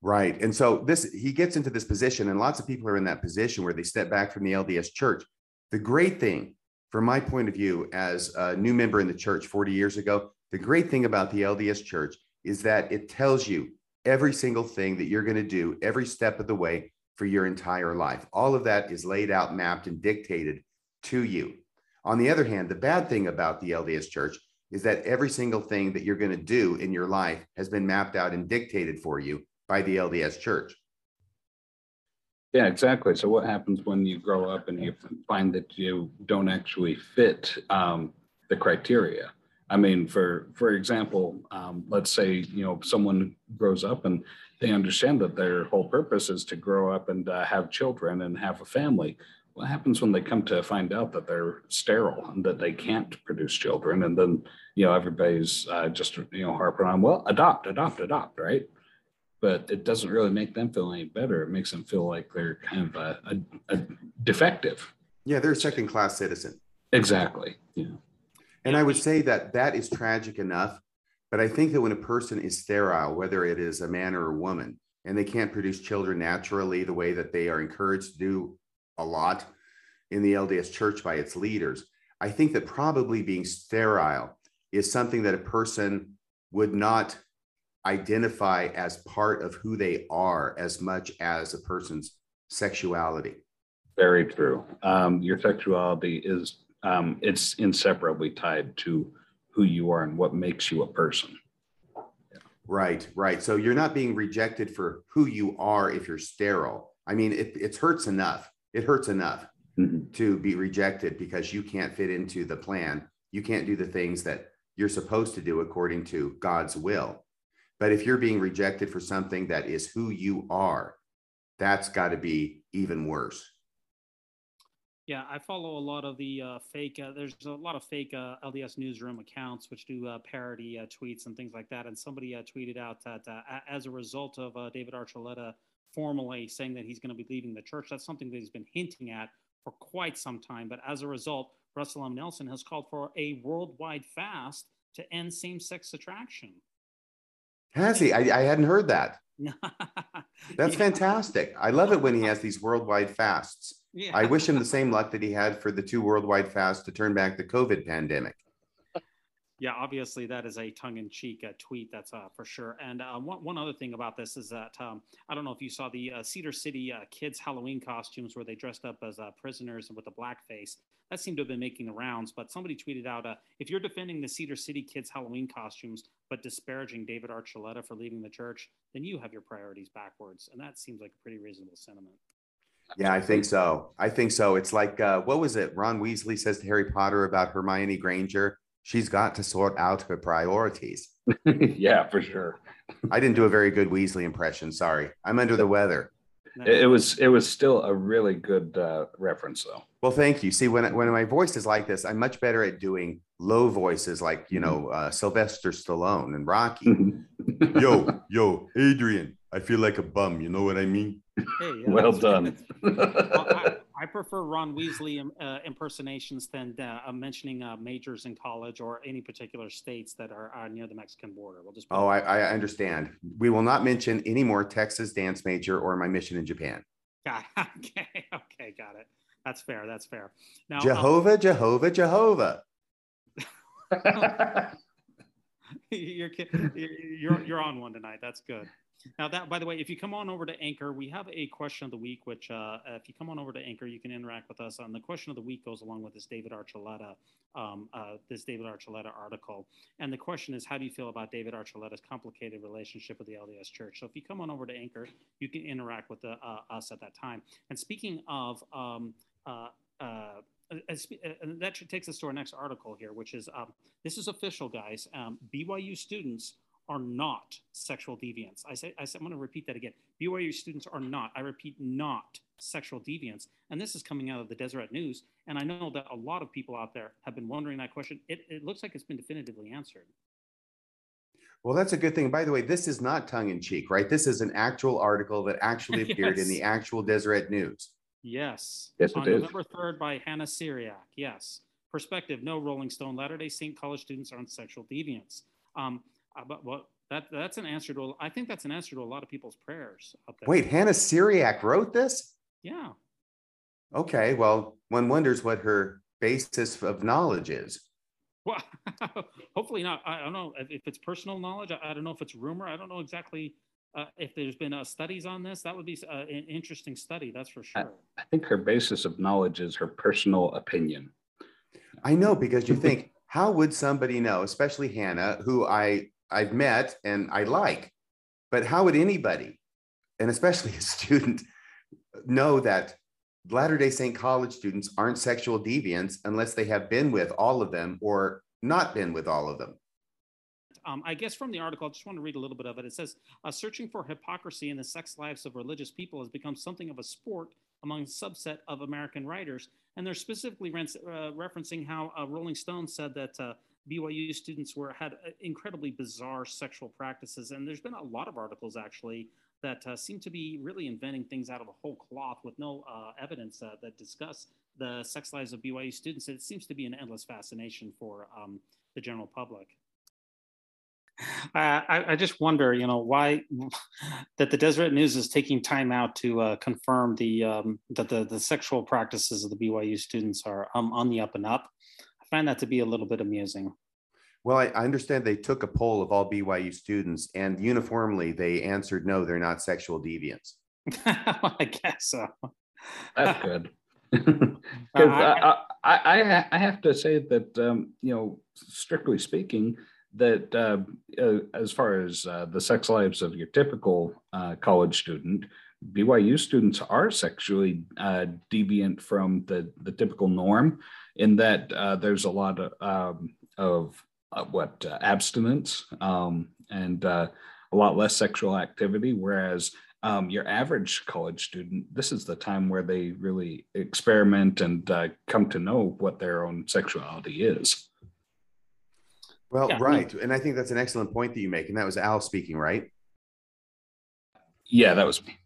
Right, and so this he gets into this position, and lots of people are in that position where they step back from the L D S Church. The great thing, from my point of view, as a new member in the church forty years ago, the great thing about the L D S Church is that it tells you every single thing that you're going to do every step of the way for your entire life. All of that is laid out, mapped, and dictated to you. On the other hand, the bad thing about the L D S Church is that every single thing that you're going to do in your life has been mapped out and dictated for you by the L D S Church. Yeah, exactly. So what happens when you grow up and you find that you don't actually fit um, the criteria? I mean, for for example, um, let's say, you know, someone grows up and they understand that their whole purpose is to grow up and uh, have children and have a family. What happens when they come to find out that they're sterile and that they can't produce children? And then, you know, everybody's uh, just, you know, harping on, well, adopt, adopt, adopt, right? But it doesn't really make them feel any better. It makes them feel like they're kind of a, a, a defective. Yeah, they're a second-class citizen. Exactly, yeah. And I would say that that is tragic enough, but I think that when a person is sterile, whether it is a man or a woman, and they can't produce children naturally the way that they are encouraged to do a lot in the L D S Church by its leaders, I think that probably being sterile is something that a person would not identify as part of who they are as much as a person's sexuality. Very true. Um, your sexuality is... Um, it's inseparably tied to who you are and what makes you a person. Right, right. So you're not being rejected for who you are if you're sterile. I mean, it, it hurts enough. It hurts enough mm-hmm. to be rejected because you can't fit into the plan. You can't do the things that you're supposed to do according to God's will. But if you're being rejected for something that is who you are, that's got to be even worse. Yeah, I follow a lot of the uh, fake, uh, there's a lot of fake uh, L D S Newsroom accounts which do uh, parody uh, tweets and things like that. And somebody uh, tweeted out that uh, as a result of uh, David Archuleta formally saying that he's going to be leaving the church, that's something that he's been hinting at for quite some time. But as a result, Russell M. Nelson has called for a worldwide fast to end same-sex attraction. Has he? I, I hadn't heard that. That's yeah. Fantastic. I love it when he has these worldwide fasts. Yeah. I wish him the same luck that he had for the two worldwide fasts to turn back the COVID pandemic. Yeah, obviously that is a tongue-in-cheek uh, tweet, that's uh, for sure. And uh, one, one other thing about this is that, um, I don't know if you saw the uh, Cedar City uh, kids' Halloween costumes where they dressed up as uh, prisoners with a blackface. That seemed to have been making the rounds, but somebody tweeted out, uh, if you're defending the Cedar City kids' Halloween costumes but disparaging David Archuleta for leaving the church, then you have your priorities backwards. And that seems like a pretty reasonable sentiment. Yeah, I think so. I think so. It's like, uh, what was it? Ron Weasley says to Harry Potter about Hermione Granger, she's got to sort out her priorities. Yeah, for sure. I didn't do a very good Weasley impression. Sorry. I'm under the weather. It, it was it was still a really good uh, reference, though. Well, thank you. See, when, when my voice is like this, I'm much better at doing low voices like, you know, uh, Sylvester Stallone and Rocky. yo, yo, Adrian, I feel like a bum. You know what I mean? Hey, yeah, well done. Well, I, I prefer Ron Weasley uh, impersonations than uh, mentioning uh, majors in college or any particular states that are, are near the Mexican border. We'll just. Oh, I, I understand. We will not mention any more Texas dance major or my mission in Japan. Got it. Okay, okay, got it. That's fair. That's fair. Now, Jehovah, um, Jehovah, Jehovah. you're, you're, you're on one tonight. That's good. Now that, by the way, if you come on over to Anchor, we have a question of the week, which uh, if you come on over to Anchor, you can interact with us on. The question of the week goes along with this David Archuleta, um, uh, this David Archuleta article. And the question is, how do you feel about David Archuleta's complicated relationship with the L D S Church? So if you come on over to Anchor, you can interact with the, uh, us at that time. And speaking of, um, uh, uh, As, uh, that takes us to our next article here, which is, um, this is official, guys. Um, B Y U students are not sexual deviants. I say, I say, I'm going to repeat that again. B Y U students are not, I repeat, not sexual deviants. And this is coming out of the Deseret News. And I know that a lot of people out there have been wondering that question. It, it looks like it's been definitively answered. Well, that's a good thing. By the way, this is not tongue in cheek, right? This is an actual article that actually appeared yes. in the actual Deseret News. Yes. Yes, it on is. November third by Hannah Seariac. Yes. Perspective, no Rolling Stone. Latter-day Saint college students aren't sexual deviants. Um, but well, that that's an answer to, I think that's an answer to a lot of people's prayers up there. Wait, Hannah Seariac wrote this? Yeah. Okay. Well, one wonders what her basis of knowledge is. Well, hopefully not. I don't know if it's personal knowledge. I don't know if it's rumor. I don't know exactly. Uh, if there's been uh, studies on this, that would be uh, an interesting study, that's for sure. I, I think her basis of knowledge is her personal opinion. I know, because you think, how would somebody know, especially Hannah, who I, I've met and I like, but how would anybody, and especially a student, know that Latter-day Saint college students aren't sexual deviants unless they have been with all of them or not been with all of them? Um, I guess from the article, I just want to read a little bit of it. It says, uh, searching for hypocrisy in the sex lives of religious people has become something of a sport among a subset of American writers. And they're specifically re- uh, referencing how uh, Rolling Stone said that uh, B Y U students were had incredibly bizarre sexual practices. And there's been a lot of articles, actually, that uh, seem to be really inventing things out of a whole cloth with no uh, evidence uh, that discuss the sex lives of B Y U students. It seems to be an endless fascination for um, the general public. I, I just wonder, you know, why that the Deseret News is taking time out to uh, confirm the um, that the, the sexual practices of the B Y U students are um, on the up and up. I find that to be a little bit amusing. Well, I, I understand they took a poll of all B Y U students, and uniformly they answered, no, they're not sexual deviants. I guess so. That's good. Because uh, I, I, I, I have to say that, um, you know, strictly speaking, that uh, uh, as far as uh, the sex lives of your typical uh, college student, B Y U students are sexually uh, deviant from the, the typical norm in that uh, there's a lot of, um, of uh, what, uh, abstinence um, and uh, a lot less sexual activity, whereas um, your average college student, this is the time where they really experiment and uh, come to know what their own sexuality is. Well, yeah, right. And I think that's an excellent point that you make. And that was Al speaking, right? Yeah, that was me.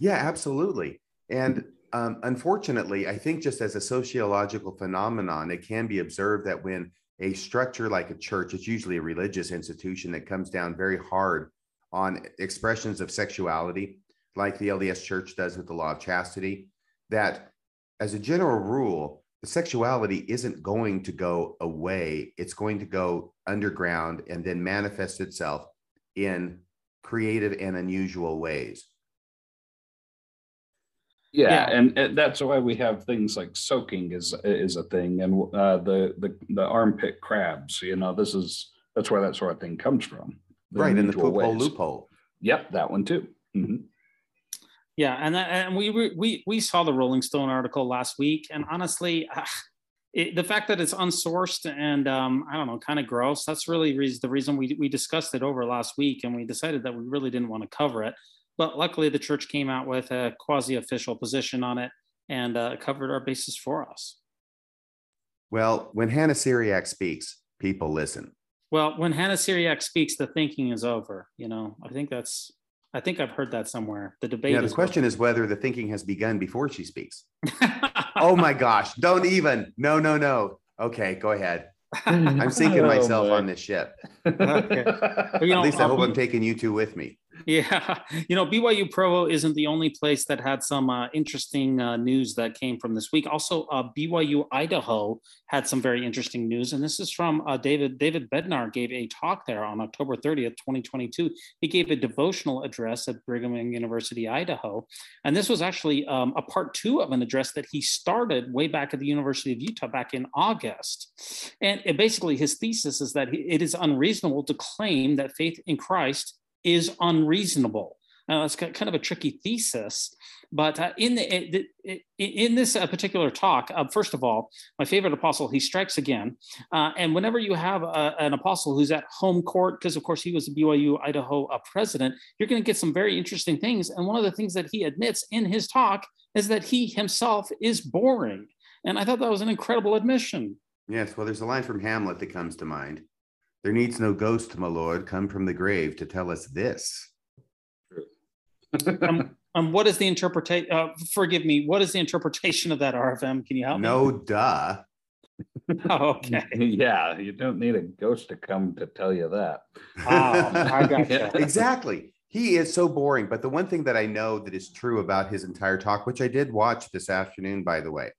Yeah, absolutely. And um, unfortunately, I think just as a sociological phenomenon, it can be observed that when a structure like a church, it's usually a religious institution that comes down very hard on expressions of sexuality, like the L D S Church does with the law of chastity, that as a general rule, the sexuality isn't going to go away. It's going to go underground and then manifest itself in creative and unusual ways. Yeah, yeah. And, and that's why we have things like soaking is is a thing, and uh, the, the the armpit crabs. You know, this is that's where that sort of thing comes from. Right, in the poop hole loophole. Yep, that one too. Mm-hmm. Yeah, and and we we we saw the Rolling Stone article last week, and honestly, it, the fact that it's unsourced and um, I don't know, kind of gross. That's really re- the reason we we discussed it over last week, and we decided that we really didn't want to cover it. But luckily, the church came out with a quasi-official position on it and uh, covered our bases for us. Well, when Hannah Seariac speaks, people listen. Well, when Hannah Seariac speaks, the thinking is over. You know, I think that's. I think I've heard that somewhere. The debate. Yeah, the is question going. is whether the thinking has begun before she speaks. Oh my gosh! Don't even. No, no, no. Okay, go ahead. I'm sinking oh, myself boy. on this ship. Okay. At least I hope I'm taking you two with me. Yeah, you know, B Y U Provo isn't the only place that had some uh, interesting uh, news that came from this week. Also, uh, B Y U Idaho had some very interesting news, and this is from uh, David. David Bednar gave a talk there on October thirtieth, twenty twenty-two. He gave a devotional address at Brigham Young University, Idaho, and this was actually um, a part two of an address that he started way back at the University of Utah back in August. And it basically, his thesis is that it is unreasonable to claim that faith in Christ is unreasonable. Now, that's kind of a tricky thesis, but uh, in the in this uh, particular talk, uh, first of all, my favorite apostle, he strikes again. Uh, and whenever you have a, an apostle who's at home court, because of course he was the B Y U Idaho uh, president, you're going to get some very interesting things. And one of the things that he admits in his talk is that he himself is boring. And I thought that was an incredible admission. Yes, well, there's a line from Hamlet that comes to mind. There needs no ghost, my lord, come from the grave to tell us this. um, um, what is the interpretation? Uh, forgive me. What is the interpretation of that, R F M? Can you help no, me? No, duh. Oh, okay. Yeah, you don't need a ghost to come to tell you that. Oh, I got you. Exactly. He is so boring. But the one thing that I know that is true about his entire talk, which I did watch this afternoon, by the way,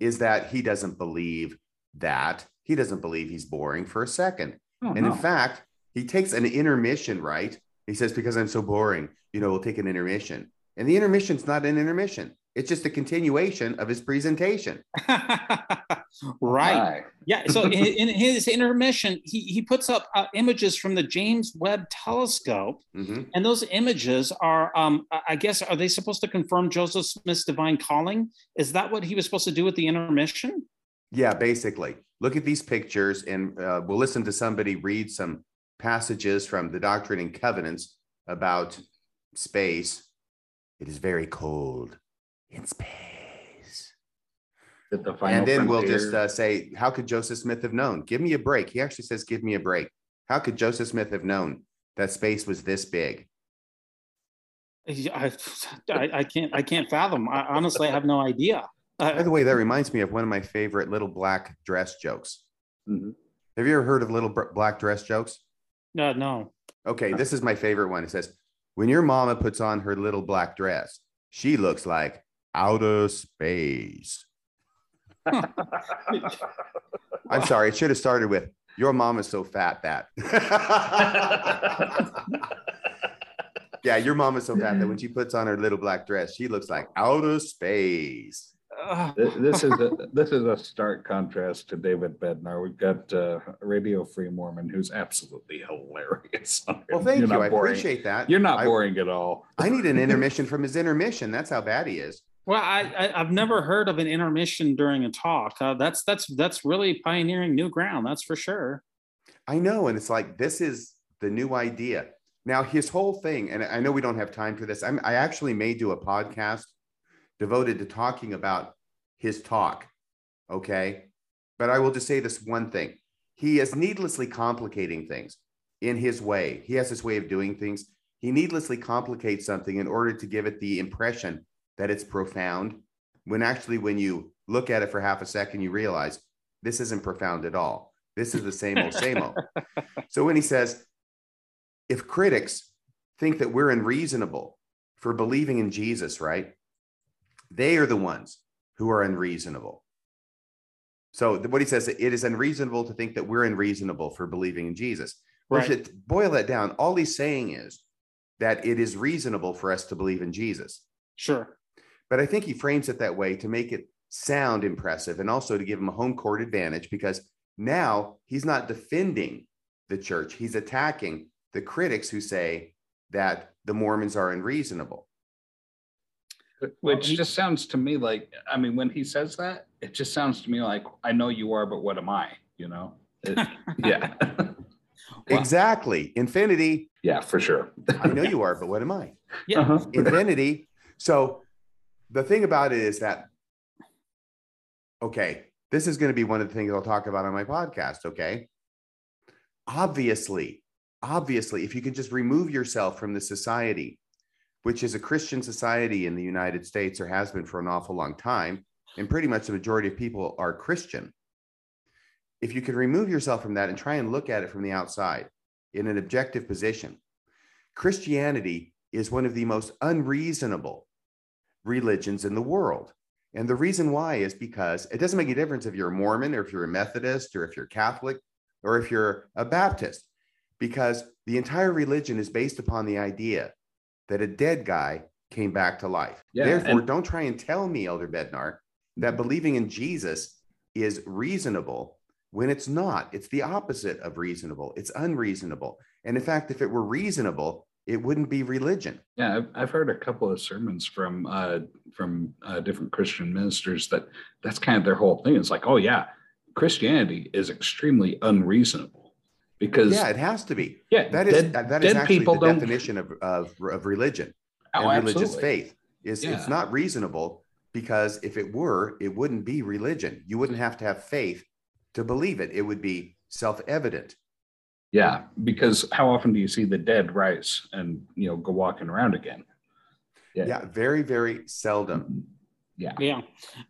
is that he doesn't believe that. He doesn't believe he's boring for a second. Oh, and no. In fact, he takes an intermission, right? He says, because I'm so boring, you know, we'll take an intermission. And the intermission's not an intermission. It's just a continuation of his presentation. Right. Yeah. So in, in his intermission, he, he puts up uh, images from the James Webb telescope. Mm-hmm. And those images are, um, I guess, are they supposed to confirm Joseph Smith's divine calling? Is that what he was supposed to do with the intermission? Yeah, basically. Look at these pictures, and uh, we'll listen to somebody read some passages from the Doctrine and Covenants about space. It is very cold in space. The final and then frontier. We'll just uh, say, how could Joseph Smith have known? Give me a break. He actually says, give me a break. How could Joseph Smith have known that space was this big? I, I, I can't I can't fathom. I, honestly, I have no idea. Uh, By the way, that reminds me of one of my favorite little black dress jokes. Mm-hmm. Have you ever heard of little br- black dress jokes? No, uh, no. Okay, this is my favorite one. It says, when your mama puts on her little black dress, she looks like outer space. I'm sorry, it should have started with, your mama's so fat that. Yeah, your mama's so fat that when she puts on her little black dress, she looks like outer space. This is a this is a stark contrast to David Bednar. We've got uh, Radio Free Mormon, who's absolutely hilarious. Well, thank You're you. I boring. appreciate that. You're not I, boring at all. I need an intermission from his intermission. That's how bad he is. Well, I, I I've never heard of an intermission during a talk. Uh, that's that's that's really pioneering new ground. That's for sure. I know, and it's like this is the new idea. Now his whole thing, and I know we don't have time for this. I'm, I actually may do a podcast devoted to talking about his talk, okay? But I will just say this one thing. He is needlessly complicating things in his way. He has this way of doing things. He needlessly complicates something in order to give it the impression that it's profound, when actually when you look at it for half a second, you realize this isn't profound at all. This is the same old, same old. So when he says, if critics think that we're unreasonable for believing in Jesus, right? They are the ones who are unreasonable. So what he says, it is unreasonable to think that we're unreasonable for believing in Jesus. Well, right. To boil that down, all he's saying is that it is reasonable for us to believe in Jesus. Sure. But I think he frames it that way to make it sound impressive and also to give him a home court advantage, because now he's not defending the church. He's attacking the critics who say that the Mormons are unreasonable. Which just sounds to me like, I mean, when he says that, it just sounds to me like, I know you are, but what am I? You know? It, yeah. Exactly. Infinity. Yeah, for sure. I know you are, but what am I? Yeah. Uh-huh. Infinity. So the thing about it is that, okay, this is going to be one of the things I'll talk about on my podcast, okay? Obviously, obviously, if you can just remove yourself from the society, which is a Christian society in the United States, or has been for an awful long time, and pretty much the majority of people are Christian. If you can remove yourself from that and try and look at it from the outside in an objective position, Christianity is one of the most unreasonable religions in the world. And the reason why is because it doesn't make a difference if you're a Mormon or if you're a Methodist or if you're Catholic or if you're a Baptist, because the entire religion is based upon the idea that a dead guy came back to life. Yeah, Therefore, and- don't try and tell me, Elder Bednar, that believing in Jesus is reasonable when it's not. It's the opposite of reasonable. It's unreasonable. And in fact, if it were reasonable, it wouldn't be religion. Yeah, I've, I've heard a couple of sermons from uh, from uh, different Christian ministers that that's kind of their whole thing. It's like, oh yeah, Christianity is extremely unreasonable because yeah, it has to be. Yeah, that is dead, that is actually the definition of, of of religion and oh, religious faith. Is yeah. It's not reasonable because if it were, it wouldn't be religion. You wouldn't have to have faith to believe it. It would be self-evident. Yeah, because how often do you see the dead rise and, you know, go walking around again? Yeah, yeah very, very seldom. Yeah. Yeah.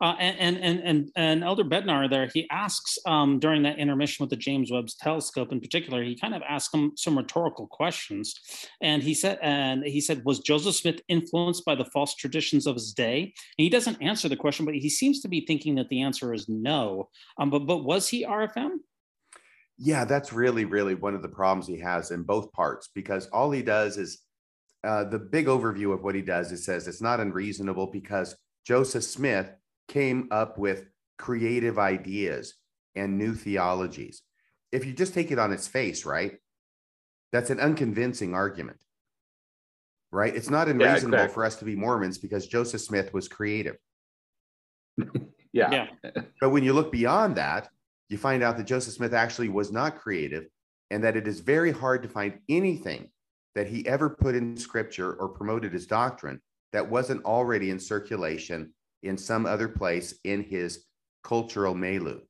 Uh, and, and, and, and Elder Bednar there, he asks um, during that intermission with the James Webb's telescope in particular, he kind of asked him some rhetorical questions. And he said, and he said, was Joseph Smith influenced by the false traditions of his day? And he doesn't answer the question, but he seems to be thinking that the answer is no. Um, but, but was he R F M? Yeah, that's really, really one of the problems he has in both parts, because all he does is uh, the big overview of what he does. It says it's not unreasonable because Joseph Smith came up with creative ideas and new theologies. If you just take it on its face, right, that's an unconvincing argument, right? It's not unreasonable yeah, exactly. for us to be Mormons because Joseph Smith was creative. yeah. yeah. But when you look beyond that, you find out that Joseph Smith actually was not creative and that it is very hard to find anything that he ever put in scripture or promoted as doctrine that wasn't already in circulation in some other place in his cultural milieu.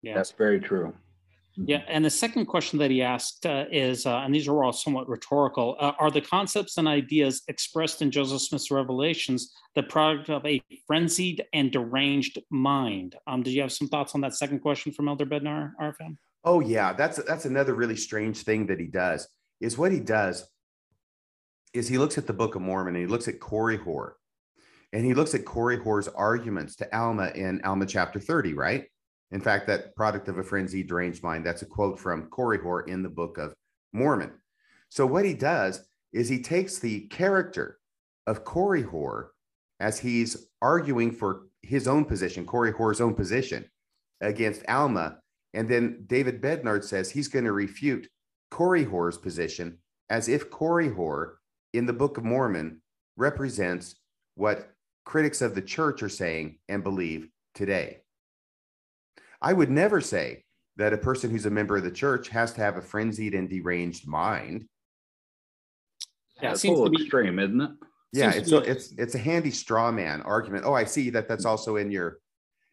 Yeah, that's very true. Yeah, and the second question that he asked uh, is, uh, and these are all somewhat rhetorical, uh, are the concepts and ideas expressed in Joseph Smith's revelations the product of a frenzied and deranged mind? Um, did you have some thoughts on that second question from Elder Bednar, R F M? Oh, yeah, that's that's another really strange thing that he does, is what he does is he looks at the Book of Mormon and he looks at Korihor, and he looks at Korihor's arguments to Alma in Alma chapter thirty, right? In fact, that product of a frenzied, deranged mind, that's a quote from Korihor in the Book of Mormon. So what he does is he takes the character of Korihor as he's arguing for his own position, Korihor's own position against Alma. And then David Bednar says he's going to refute Korihor's position as if Korihor in the Book of Mormon represents what critics of the church are saying and believe today. I would never say that a person who's a member of the church has to have a frenzied and deranged mind. Yeah, it seems a little extreme, isn't it? Yeah, it's a, it's it's a handy straw man argument. Oh, I see that. That's also in your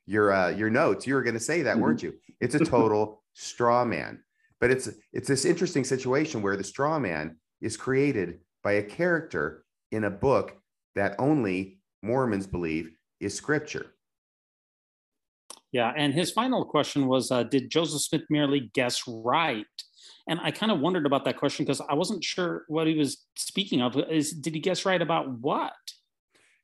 your uh, your notes. You were going to say that, weren't you? It's a total straw man. But it's it's this interesting situation where the straw man is created by a character in a book that only Mormons believe is scripture. Yeah, and his final question was, uh, did Joseph Smith merely guess right? And I kind of wondered about that question because I wasn't sure what he was speaking of. Is did he guess right about what?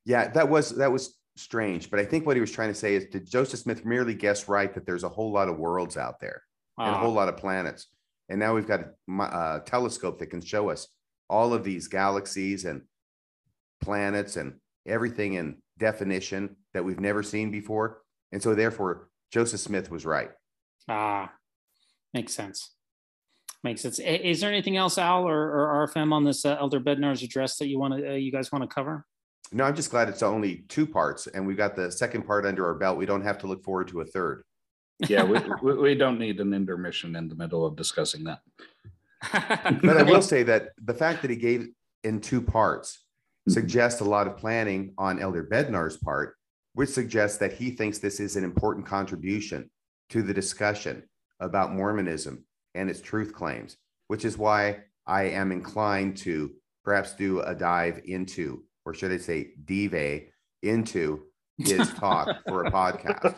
Yeah, that was that was strange. But I think what he was trying to say is, did Joseph Smith merely guess right that there's a whole lot of worlds out there and uh-huh. a whole lot of planets? And now we've got a, a telescope that can show us all of these galaxies and planets and everything in definition that we've never seen before. And so, therefore, Joseph Smith was right. Ah, makes sense. Makes sense. Is there anything else, Al or, or R F M, on this uh, Elder Bednar's address that you want to, uh, you guys want to cover? No, I'm just glad it's only two parts, and we've got the second part under our belt. We don't have to look forward to a third. Yeah, we we, we don't need an intermission in the middle of discussing that. But I will say that the fact that he gave in two parts suggests a lot of planning on Elder Bednar's part, which suggests that he thinks this is an important contribution to the discussion about Mormonism and its truth claims, which is why I am inclined to perhaps do a dive into, or should I say dive into, his talk for a podcast.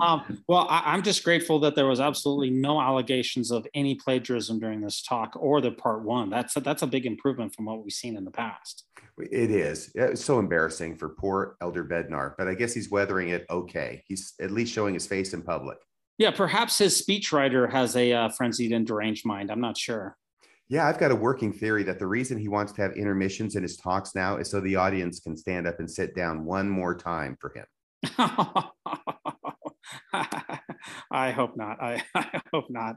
um, well, I, I'm just grateful that there was absolutely no allegations of any plagiarism during this talk or the part one. That's a, that's a big improvement from what we've seen in the past. It is. It's so embarrassing for poor Elder Bednar, but I guess he's weathering it okay. He's at least showing his face in public. Yeah, perhaps his speechwriter has a uh, frenzied and deranged mind. I'm not sure. Yeah, I've got a working theory that the reason he wants to have intermissions in his talks now is so the audience can stand up and sit down one more time for him. I hope not. I, I hope not.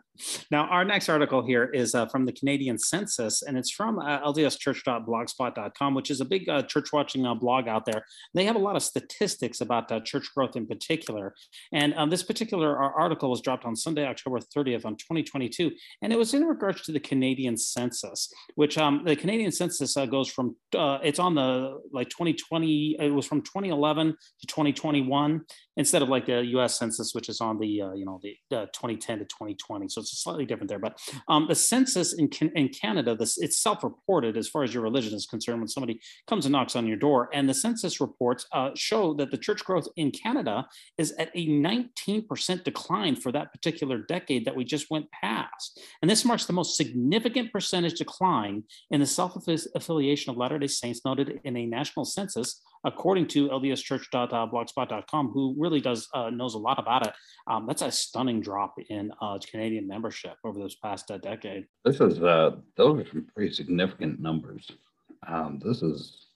Now, our next article here is uh, from the Canadian Census, and it's from uh, L D S church dot blogspot dot com, which is a big uh, church-watching uh, blog out there. They have a lot of statistics about uh, church growth in particular. And um, this particular article was dropped on Sunday, October thirtieth, on twenty twenty-two, and it was in regards to the Canadian Census, which um, the Canadian Census uh, goes from, uh, it's on the, like, twenty twenty, it was from twenty eleven to twenty twenty-one, instead of, like, the U S Census, which is on the, uh, you know, the uh, twenty ten to twenty twenty. So it's slightly different there. But um, the census in, in Canada, this, it's self-reported as far as your religion is concerned when somebody comes and knocks on your door. And the census reports uh, show that the church growth in Canada is at a nineteen percent decline for that particular decade that we just went past. And this marks the most significant percentage decline in the self-affiliation of Latter-day Saints noted in a national census, according to L D S church dot blogspot dot com, who really does uh, knows a lot about it. Um, that's a stunning drop in uh, Canadian membership over this past uh, decade. This is uh, those are some pretty significant numbers. Um, this is,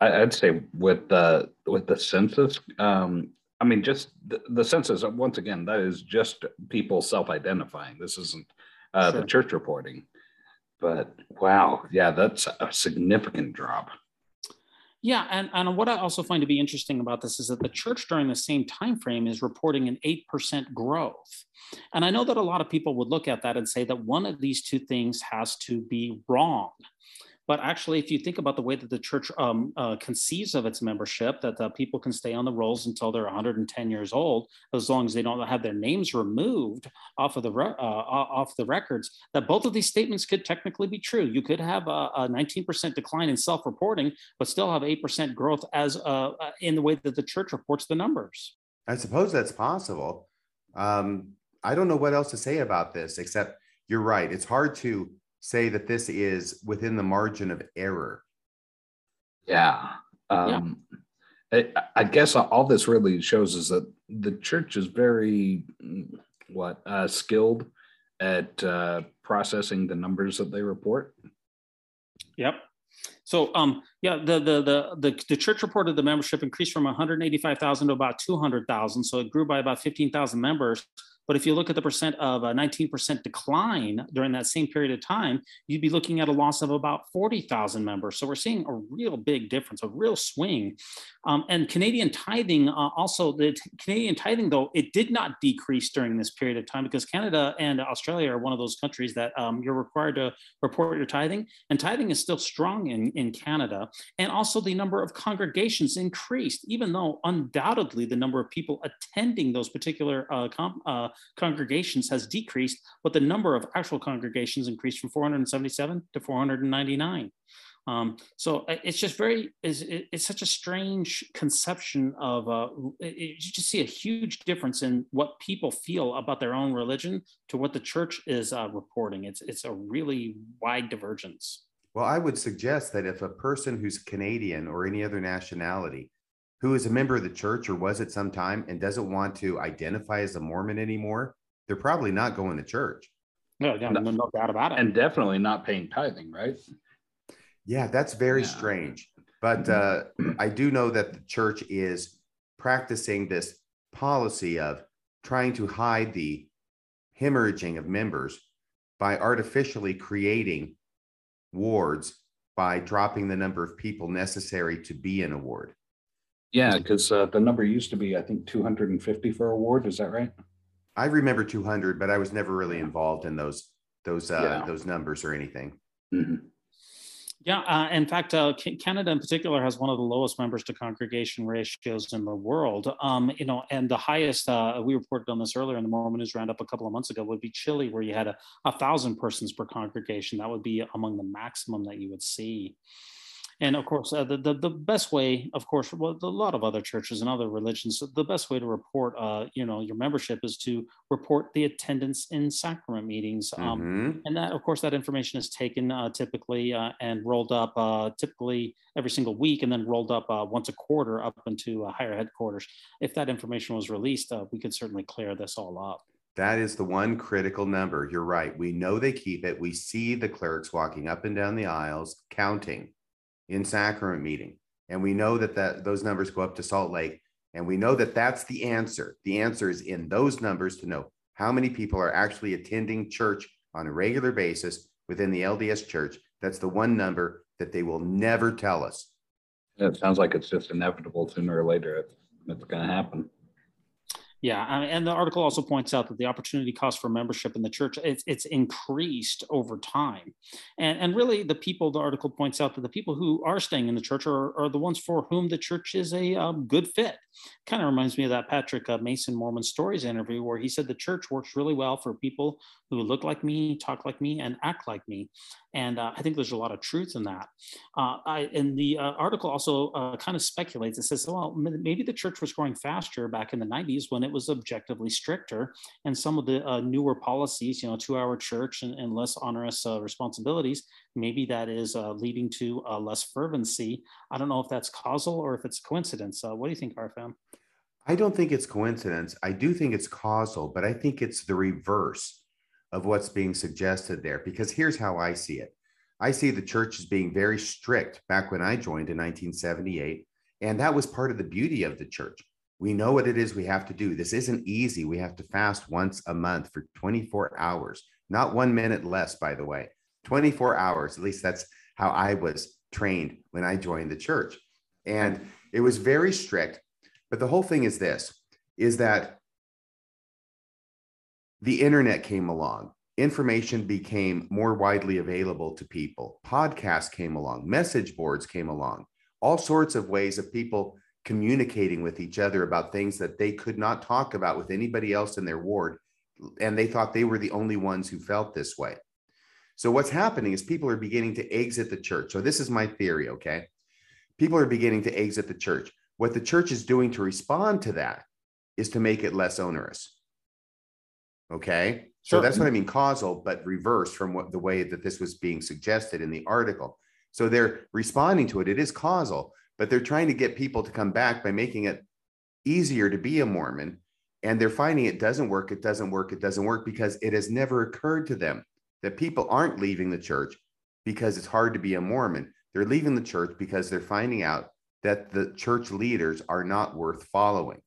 I, I'd say, with the with the census. Um, I mean, just the, the census. Once again, that is just people self-identifying. This isn't uh, sure. the church reporting. But wow, yeah, that's a significant drop. Yeah, and, and what I also find to be interesting about this is that the church during the same time frame is reporting an eight percent growth. And I know that a lot of people would look at that and say that one of these two things has to be wrong. But actually, if you think about the way that the church um, uh, conceives of its membership, that uh, people can stay on the rolls until they're one hundred ten years old, as long as they don't have their names removed off of the re- uh, off the records, that both of these statements could technically be true. You could have a, a nineteen percent decline in self-reporting, but still have eight percent growth as uh, in the way that the church reports the numbers. I suppose that's possible. Um, I don't know what else to say about this, except you're right. It's hard to say that this is within the margin of error. Yeah. Um, yeah. I, I guess all this really shows is that the church is very, what, uh, skilled at uh, processing the numbers that they report. Yep. So, um, yeah, the, the the the the church reported the membership increased from one hundred eighty-five thousand to about two hundred thousand. So it grew by about fifteen thousand members. But if you look at the percent of a nineteen percent decline during that same period of time, you'd be looking at a loss of about forty thousand members. So we're seeing a real big difference, a real swing. Um, and Canadian tithing uh, also, the t- Canadian tithing, though, it did not decrease during this period of time because Canada and Australia are one of those countries that um, you're required to report your tithing. And tithing is still strong in, in Canada. And also the number of congregations increased, even though undoubtedly the number of people attending those particular uh, com- uh congregations has decreased, but the number of actual congregations increased from four hundred seventy-seven to four hundred ninety-nine. Um, so it's just very, it's, it's such a strange conception of, uh, it, you just see a huge difference in what people feel about their own religion to what the church is uh, reporting. It's, it's a really wide divergence. Well, I would suggest that if a person who's Canadian or any other nationality who is a member of the church or was at some time and doesn't want to identify as a Mormon anymore, they're probably not going to church. No, no, no, no doubt about it. And definitely not paying tithing, right? Yeah, that's very yeah. strange. But uh, I do know that the church is practicing this policy of trying to hide the hemorrhaging of members by artificially creating wards by dropping the number of people necessary to be in a ward. Yeah, because uh, the number used to be, I think, two hundred fifty for a ward. Is that right? I remember two hundred, but I was never really involved in those those uh, yeah. those numbers or anything. Mm-hmm. Yeah, uh, in fact, uh, Canada in particular has one of the lowest members to congregation ratios in the world. Um, you know, and the highest, uh, we reported on this earlier in the Mormon News Roundup a couple of months ago, would be Chile, where you had a, a thousand persons per congregation. That would be among the maximum that you would see. And of course, uh, the, the the best way, of course, well, a lot of other churches and other religions, the best way to report, uh, you know, your membership is to report the attendance in sacrament meetings. Um, mm-hmm. And that, of course, that information is taken uh, typically uh, and rolled up uh, typically every single week, and then rolled up uh, once a quarter up into uh, higher headquarters. If that information was released, uh, we could certainly clear this all up. That is the one critical number. You're right. We know they keep it. We see the clerics walking up and down the aisles, counting in sacrament meeting. And we know that, that those numbers go up to Salt Lake. And we know that that's the answer. The answer is in those numbers to know how many people are actually attending church on a regular basis within the L D S church. That's the one number that they will never tell us. Yeah, it sounds like it's just inevitable sooner or later. It's, it's going to happen. Yeah, and the article also points out that the opportunity cost for membership in the church, it's, it's increased over time. And, and really the people, the article points out that the people who are staying in the church are, are the ones for whom the church is a um, good fit. Kind of reminds me of that Patrick uh, Mason Mormon Stories interview where he said the church works really well for people who look like me, talk like me, and act like me. And uh, I think there's a lot of truth in that. Uh, I, and the uh, article also uh, kind of speculates. It says, well, maybe the church was growing faster back in the nineties when it was objectively stricter. And some of the uh, newer policies, you know, two-hour church and, and less onerous uh, responsibilities, maybe that is uh, leading to uh, less fervency. I don't know if that's causal or if it's coincidence. Uh, what do you think, R F M? I don't think it's coincidence. I do think it's causal, but I think it's the reverse of what's being suggested there, because here's how I see it. I see the church as being very strict back when I joined in nineteen seventy-eight, and that was part of the beauty of the church. We know what it is we have to do. This isn't easy. We have to fast once a month for twenty-four hours, not one minute less, by the way, twenty-four hours. At least that's how I was trained when I joined the church. And it was very strict, but the whole thing is this, is that the internet came along, information became more widely available to people, podcasts came along, message boards came along, all sorts of ways of people communicating with each other about things that they could not talk about with anybody else in their ward, and they thought they were the only ones who felt this way. So what's happening is people are beginning to exit the church. So this is my theory, okay? People are beginning to exit the church. What the church is doing to respond to that is to make it less onerous. Okay, sure. So that's what I mean, causal, but reversed from what the way that this was being suggested in the article. So they're responding to it. It is causal, but they're trying to get people to come back by making it easier to be a Mormon. And they're finding it doesn't work. It doesn't work. It doesn't work because it has never occurred to them that people aren't leaving the church because it's hard to be a Mormon. They're leaving the church because they're finding out that the church leaders are not worth following.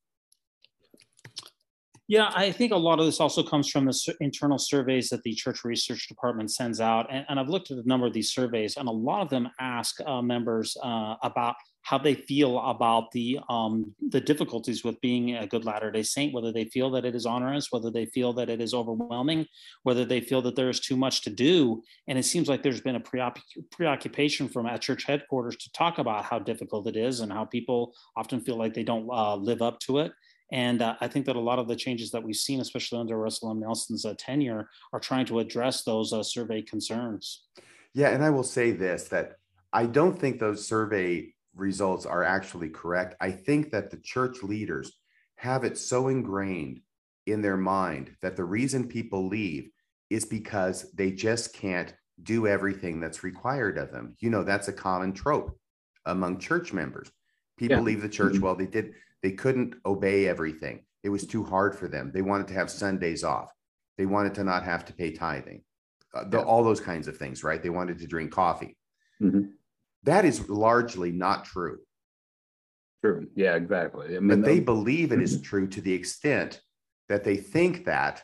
Yeah, I think a lot of this also comes from the internal surveys that the church research department sends out. And, and I've looked at a number of these surveys, and a lot of them ask uh, members uh, about how they feel about the um, the difficulties with being a good Latter-day Saint, whether they feel that it is onerous, whether they feel that it is overwhelming, whether they feel that there is too much to do. And it seems like there's been a preoc- preoccupation from at church headquarters to talk about how difficult it is and how people often feel like they don't uh, live up to it. And uh, I think that a lot of the changes that we've seen, especially under Russell M. Nelson's uh, tenure, are trying to address those uh, survey concerns. Yeah, and I will say this, that I don't think those survey results are actually correct. I think that the church leaders have it so ingrained in their mind that the reason people leave is because they just can't do everything that's required of them. You know, that's a common trope among church members. People yeah. leave the church, mm-hmm. well, they did... They couldn't obey everything. It was too hard for them. They wanted to have Sundays off. They wanted to not have to pay tithing. Uh, the, yeah. All those kinds of things, right? They wanted to drink coffee. Mm-hmm. That is largely not true. True. Yeah, exactly. I mean, but they believe it is true to the extent that they think that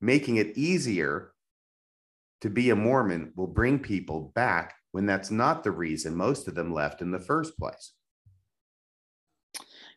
making it easier to be a Mormon will bring people back when that's not the reason most of them left in the first place.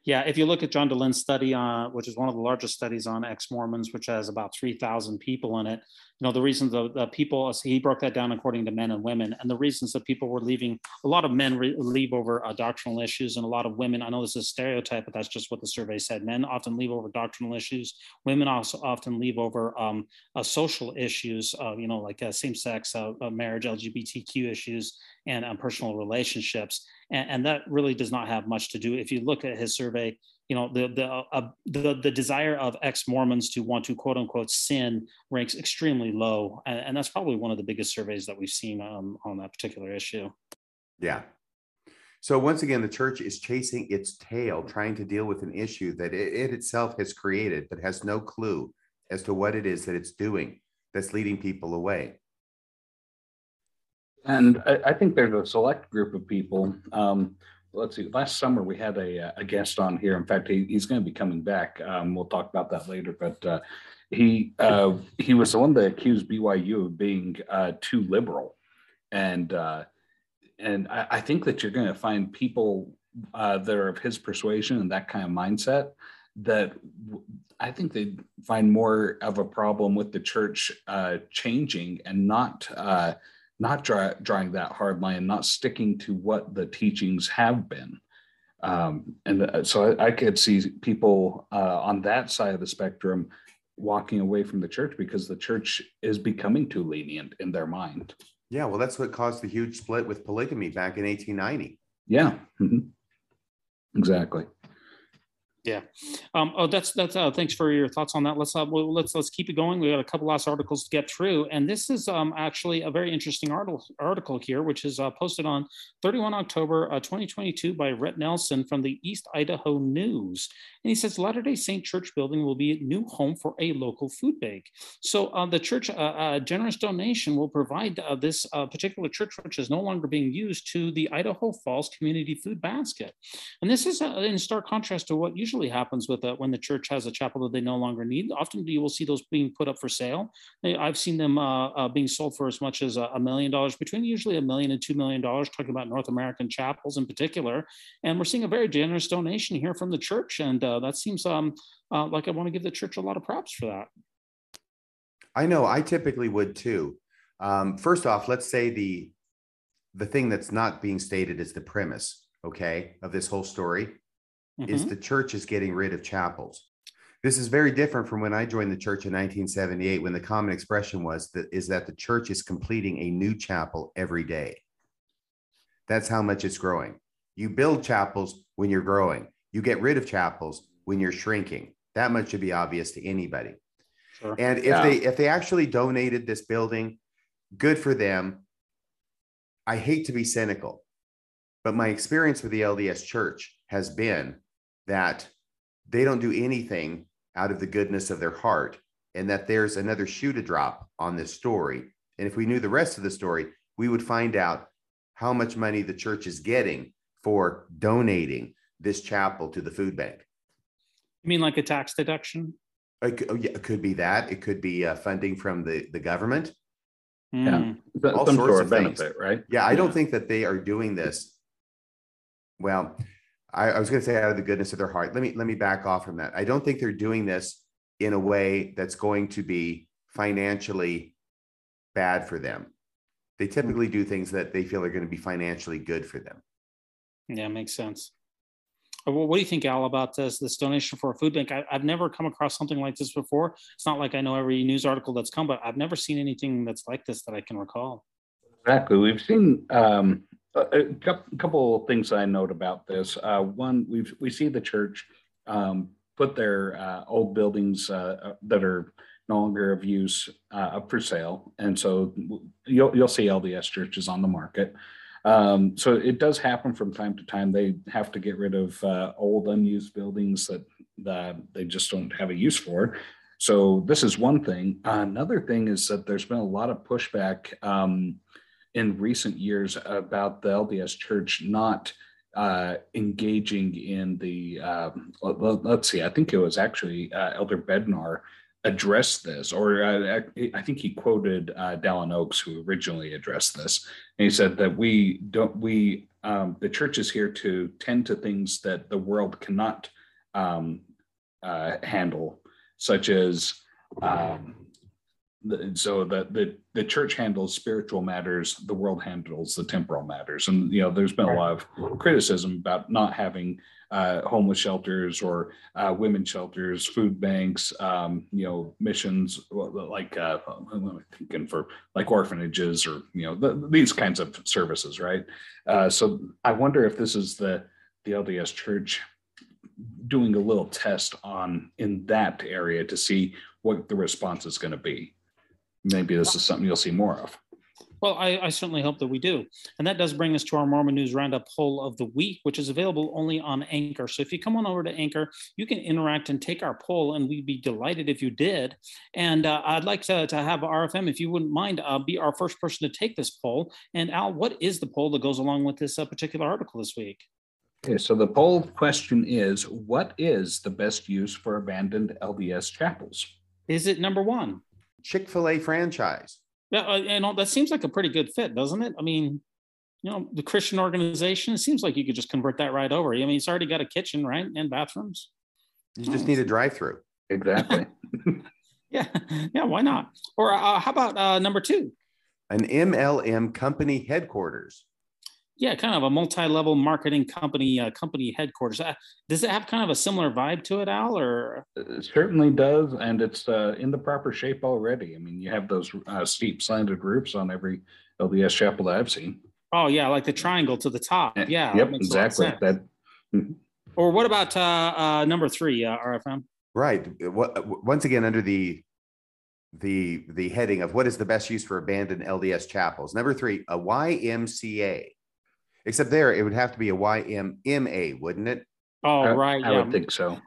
yeah, if you look at John DeLynn's study, uh, which is one of the largest studies on ex-Mormons, which has about three thousand people in it, you know, the reasons the, the people, he broke that down according to men and women, and the reasons that people were leaving, a lot of men re- leave over uh, doctrinal issues, and a lot of women, I know this is a stereotype, but that's just what the survey said. Men often leave over doctrinal issues. Women also often leave over um, uh, social issues, uh, you know, like uh, same-sex, uh, uh, marriage, L G B T Q issues, and um, personal relationships. And, and that really does not have much to do. If you look at his survey, you know, the the uh, the, the desire of ex-Mormons to want to quote unquote sin ranks extremely low, and, and that's probably one of the biggest surveys that we've seen um, on that particular issue. Yeah. So once again, the church is chasing its tail, trying to deal with an issue that it, it itself has created, but has no clue as to what it is that it's doing that's leading people away. And I, I think there's a select group of people. Um, let's see, last summer we had a, a guest on here. In fact, he, he's going to be coming back. Um, we'll talk about that later. But uh, he uh, he was the one that accused B Y U of being uh, too liberal. And uh, and I, I think that you're going to find people uh, that are of his persuasion and that kind of mindset that I think they find more of a problem with the church uh, changing and not uh not dry, drawing that hard line, not sticking to what the teachings have been. Um, and so I, I could see people uh, on that side of the spectrum walking away from the church because the church is becoming too lenient in their mind. Yeah, well, that's what caused the huge split with polygamy back in eighteen ninety. Yeah, mm-hmm. Exactly. Yeah. Um, oh, that's that's. Uh, thanks for your thoughts on that. Let's uh, well, let's let's keep it going. We got a couple last articles to get through, and this is um, actually a very interesting article article here, which is uh, posted on thirty-first of October, uh, twenty twenty-two, by Rhett Nelson from the East Idaho News, and he says Latter-day Saint Church building will be a new home for a local food bank. So uh, the church, a uh, uh, generous donation will provide uh, this uh, particular church, which is no longer being used, to the Idaho Falls Community Food Basket, and this is uh, in stark contrast to what usually happens with uh, when the church has a chapel that they no longer need. Often you will see those being put up for sale. I've seen them uh, uh, being sold for as much as a million dollars, between usually a million and two million dollars, talking about North American chapels in particular. And we're seeing a very generous donation here from the church. And uh, that seems um, uh, like I want to give the church a lot of props for that. I know, I typically would too. Um, first off, let's say the the thing that's not being stated is the premise, okay, of this whole story. Mm-hmm. Is the church is getting rid of chapels. This is very different from when I joined the church in nineteen seventy-eight, when the common expression was that is that the church is completing a new chapel every day. That's how much it's growing. You build chapels when you're growing. You get rid of chapels when you're shrinking. That much should be obvious to anybody. Sure. And if yeah. they if they actually donated this building, good for them. I hate to be cynical, but my experience with the L D S church has been that they don't do anything out of the goodness of their heart, and that there's another shoe to drop on this story. And if we knew the rest of the story, we would find out how much money the church is getting for donating this chapel to the food bank. You mean like a tax deduction? It, oh yeah, it could be that. It could be uh, funding from the, the government. Mm. Yeah, all some sorts sort of benefit, things. Right? Yeah, I yeah. don't think that they are doing this. Well, I, I was going to say out of the goodness of their heart. Let me let me back off from that. I don't think they're doing this in a way that's going to be financially bad for them. They typically do things that they feel are going to be financially good for them. Yeah, makes sense. Well, what do you think, Al, about this, this donation for a food bank? I, I've never come across something like this before. It's not like I know every news article that's come, but I've never seen anything that's like this that I can recall. Exactly. We've seen... Um... A couple of things I note about this. Uh, one, we we see the church um, put their uh, old buildings uh, that are no longer of use uh, up for sale, and so you'll you'll see L D S churches on the market. Um, so it does happen from time to time. They have to get rid of uh, old unused buildings that, that they just don't have a use for. So this is one thing. Another thing is that there's been a lot of pushback Um, in recent years about the L D S church not uh, engaging in the, um, let's see, I think it was actually uh, Elder Bednar addressed this, or uh, I think he quoted uh, Dallin Oaks, who originally addressed this. And he said that we don't, we um, the church is here to tend to things that the world cannot um, uh, handle, such as, um, the, so the, the, the church handles spiritual matters, the world handles the temporal matters. And, you know, there's been a lot of criticism about not having uh, homeless shelters or uh, women's shelters, food banks, um, you know, missions, like uh, I'm thinking for like orphanages or, you know, the, these kinds of services, right? Uh, so I wonder if this is the, the L D S Church doing a little test on in that area to see what the response is going to be. Maybe this is something you'll see more of. Well, I, I certainly hope that we do. And that does bring us to our Mormon News Roundup poll of the week, which is available only on Anchor. So if you come on over to Anchor, you can interact and take our poll, and we'd be delighted if you did. And uh, I'd like to, to have R F M, if you wouldn't mind, uh, be our first person to take this poll. And Al, what is the poll that goes along with this uh, particular article this week? Okay, so the poll question is, what is the best use for abandoned L D S chapels? Is it number one? Chick-fil-A franchise. Yeah, uh, and that seems like a pretty good fit, doesn't it? I mean, you know, the Christian organization, it seems like you could just convert that right over. I mean, it's already got a kitchen, right? And bathrooms. You just need a drive-through. Exactly. yeah, yeah, why not? Or uh, how about uh, number two? An M L M company headquarters. Yeah, kind of a multi-level marketing company, uh, company headquarters. Uh, does it have kind of a similar vibe to it, Al? Or it certainly does, and it's uh, in the proper shape already. I mean, you have those uh, steep slanted roofs on every L D S chapel that I've seen. Oh yeah, like the triangle to the top. Yeah. Yep, exactly. That. Or what about uh, uh, number three, uh, R F M? Right. Once again, under the the the heading of what is the best use for abandoned L D S chapels? Number three, a Y M C A. Except there, it would have to be a Y M M A, wouldn't it? Oh, I, right. I yeah. would think so.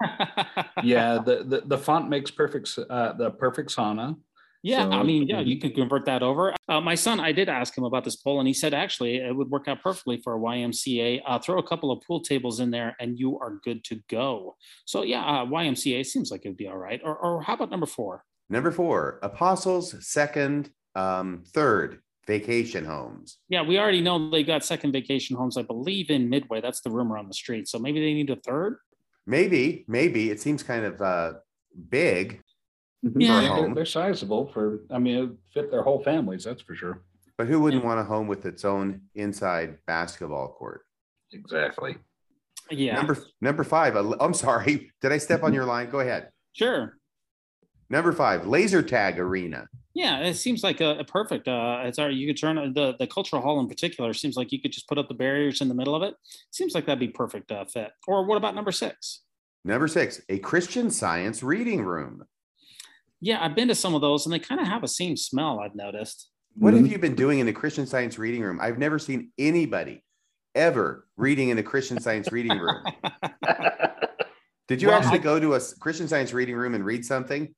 yeah, the, the, the font makes perfect uh, the perfect sauna. Yeah, so, I mean, yeah, mm-hmm. you can convert that over. Uh, my son, I did ask him about this poll, and he said, actually, it would work out perfectly for a Y M C A. Uh, throw a couple of pool tables in there, and you are good to go. So, yeah, uh, Y M C A seems like it would be all right. Or, or how about number four? Number four, Apostles, second, um, third. Vacation homes. Yeah, we already know they got second vacation homes, I believe, in Midway. That's the rumor on the street. So maybe they need a third? Maybe, maybe. It seems kind of uh, big. Yeah, for a home. They're, they're sizable for, I mean, it fit their whole families, that's for sure. But who wouldn't yeah. want a home with its own inside basketball court? Exactly. Yeah. Number number five, I'm sorry. Did I step on your line? Go ahead. Sure. Number five, laser tag arena. Yeah, it seems like a, a perfect. Uh, it's already, you could turn the the cultural hall in particular. Seems like you could just put up the barriers in the middle of it. Seems like that'd be perfect uh, fit. Or what about number six? Number six, a Christian Science reading room. Yeah, I've been to some of those, and they kind of have a same smell. I've noticed. What have you been doing in a Christian Science reading room? I've never seen anybody ever reading in a Christian Science reading room. Did you well, actually go to a Christian Science reading room and read something?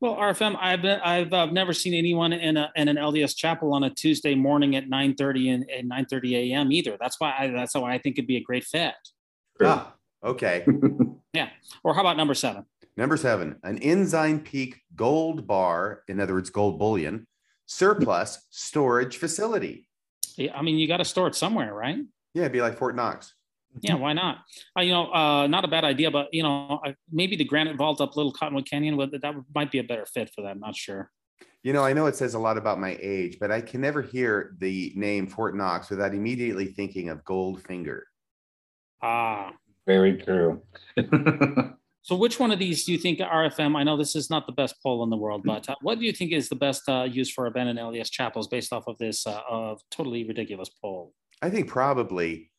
Well, R F M, I've been, I've I've never seen anyone in a in an L D S chapel on a Tuesday morning at nine thirty and at nine thirty a.m. either. That's why I, that's how I think it'd be a great fit. Ah, okay. yeah. Or how about number seven? Number seven, an Ensign Peak gold bar, in other words, gold bullion surplus storage facility. Yeah, I mean, you got to store it somewhere, right? Yeah, it'd be like Fort Knox. Yeah, why not? Uh, you know, uh, not a bad idea, but, you know, uh, maybe the granite vault up Little Cottonwood Canyon, well, that might be a better fit for that. I'm not sure. You know, I know it says a lot about my age, but I can never hear the name Fort Knox without immediately thinking of Goldfinger. Ah. Very true. So which one of these do you think, R F M, I know this is not the best poll in the world, but uh, what do you think is the best uh, use for abandoned L D S chapels based off of this uh, of totally ridiculous poll? I think probably...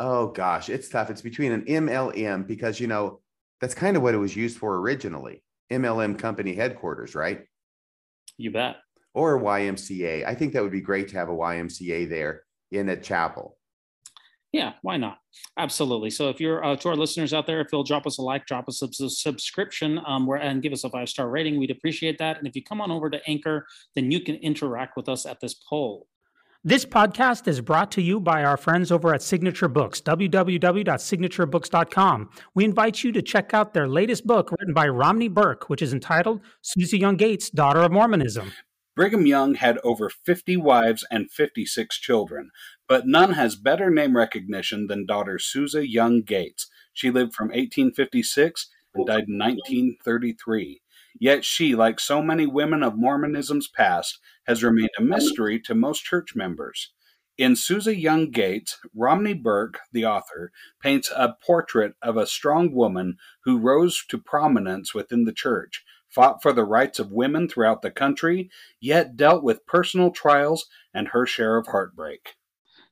Oh, gosh, it's tough. It's between an M L M because, you know, that's kind of what it was used for originally. M L M company headquarters, right? You bet. Or a Y M C A. I think that would be great to have a Y M C A there in a chapel. Yeah, why not? Absolutely. So if you're uh, to our listeners out there, if you'll drop us a like, drop us a sub- subscription um, where, and give us a five-star rating, we'd appreciate that. And if you come on over to Anchor, then you can interact with us at this poll. This podcast is brought to you by our friends over at Signature Books, w w w dot signature books dot com. We invite you to check out their latest book written by Romney Burke, which is entitled Susa Young Gates, Daughter of Mormonism. Brigham Young had over fifty wives and fifty-six children. But none has better name recognition than daughter Susa Young Gates. She lived from eighteen fifty-six and died in nineteen thirty-three. Yet she, like so many women of Mormonism's past, has remained a mystery to most church members. In Susa Young Gates, Romney Burke, the author, paints a portrait of a strong woman who rose to prominence within the church, fought for the rights of women throughout the country, yet dealt with personal trials and her share of heartbreak.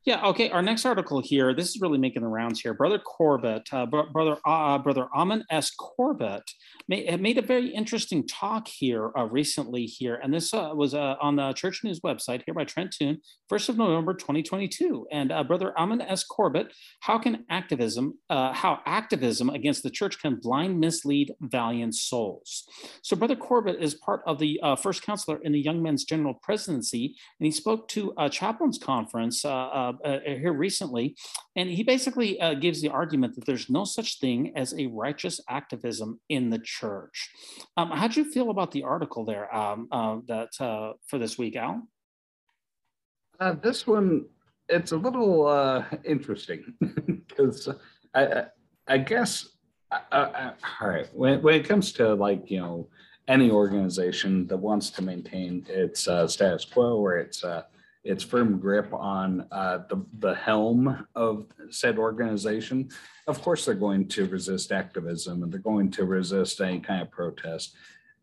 Yeah, okay, our next article here, this is really making the rounds here. Brother Corbett, uh, br- brother uh, brother Ammon S. Corbett made, made a very interesting talk here uh, recently here, and this uh, was uh, on the Church News website here by Trent Toon, first of November, twenty twenty-two. And uh, Brother Ammon S. Corbett, how can activism, uh, how activism against the church can blind, mislead valiant souls. So Brother Corbett is part of the uh, first counselor in the Young Men's General Presidency, and he spoke to a chaplains conference uh, uh, Uh, here recently, and he basically uh, gives the argument that there's no such thing as a righteous activism in the church. Um, how do you feel about the article there um, uh, that uh, for this week, Al? Uh, this one, it's a little uh, interesting because I, I guess, I, I, all right, when, when it comes to like, you know, any organization that wants to maintain its uh, status quo or its uh, its firm grip on uh, the, the helm of said organization, of course they're going to resist activism and they're going to resist any kind of protest.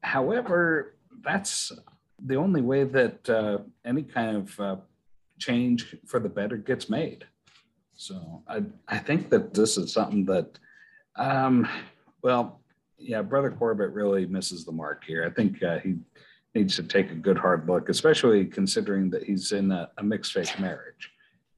However, that's the only way that uh, any kind of uh, change for the better gets made. So I, I think that this is something that, um, well, yeah, Brother Corbett really misses the mark here. I think uh, he, needs to take a good hard look, especially considering that he's in a, a mixed faith marriage.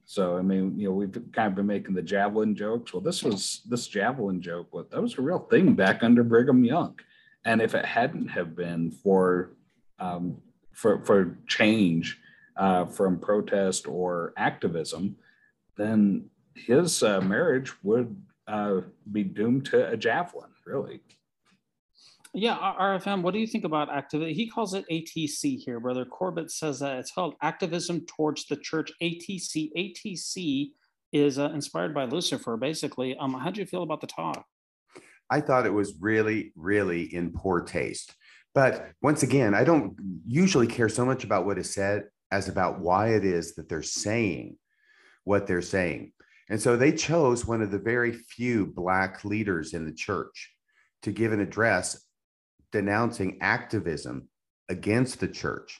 So, I mean, you know, we've kind of been making the javelin jokes. Well, this was this javelin joke, well, that was a real thing back under Brigham Young. And if it hadn't have been for um, for, for change uh, from protest or activism, then his uh, marriage would uh, be doomed to a javelin, really. Yeah, R F M, what do you think about activism? He calls it A T C here. Brother Corbett says that it's called activism towards the church, A T C. A T C is uh, inspired by Lucifer, basically. Um, how do you feel about the talk? I thought it was really, really in poor taste. But once again, I don't usually care so much about what is said as about why it is that they're saying what they're saying. And so they chose one of the very few Black leaders in the church to give an address denouncing activism against the church,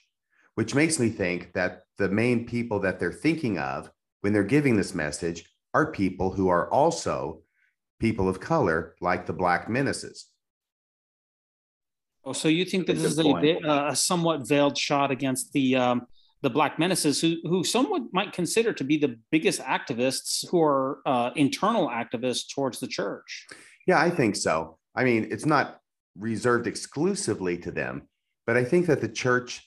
which makes me think that the main people that they're thinking of when they're giving this message are people who are also people of color, like the Black menaces. Oh, so you think that this is a, a somewhat veiled shot against the um, the Black menaces, who who someone might consider to be the biggest activists, who are uh, internal activists towards the church? Yeah, I think so. I mean, it's not reserved exclusively to them. But I think that the church,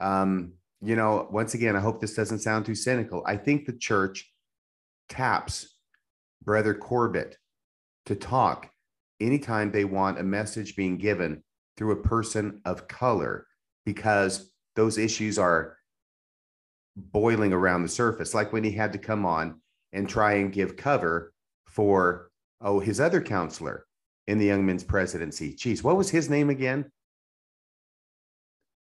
um, you know, once again, I hope this doesn't sound too cynical. I think the church taps Brother Corbett to talk anytime they want a message being given through a person of color, because those issues are boiling around the surface. Like when he had to come on and try and give cover for, oh, his other counselor in the Young Men's Presidency. Geez, what was his name again?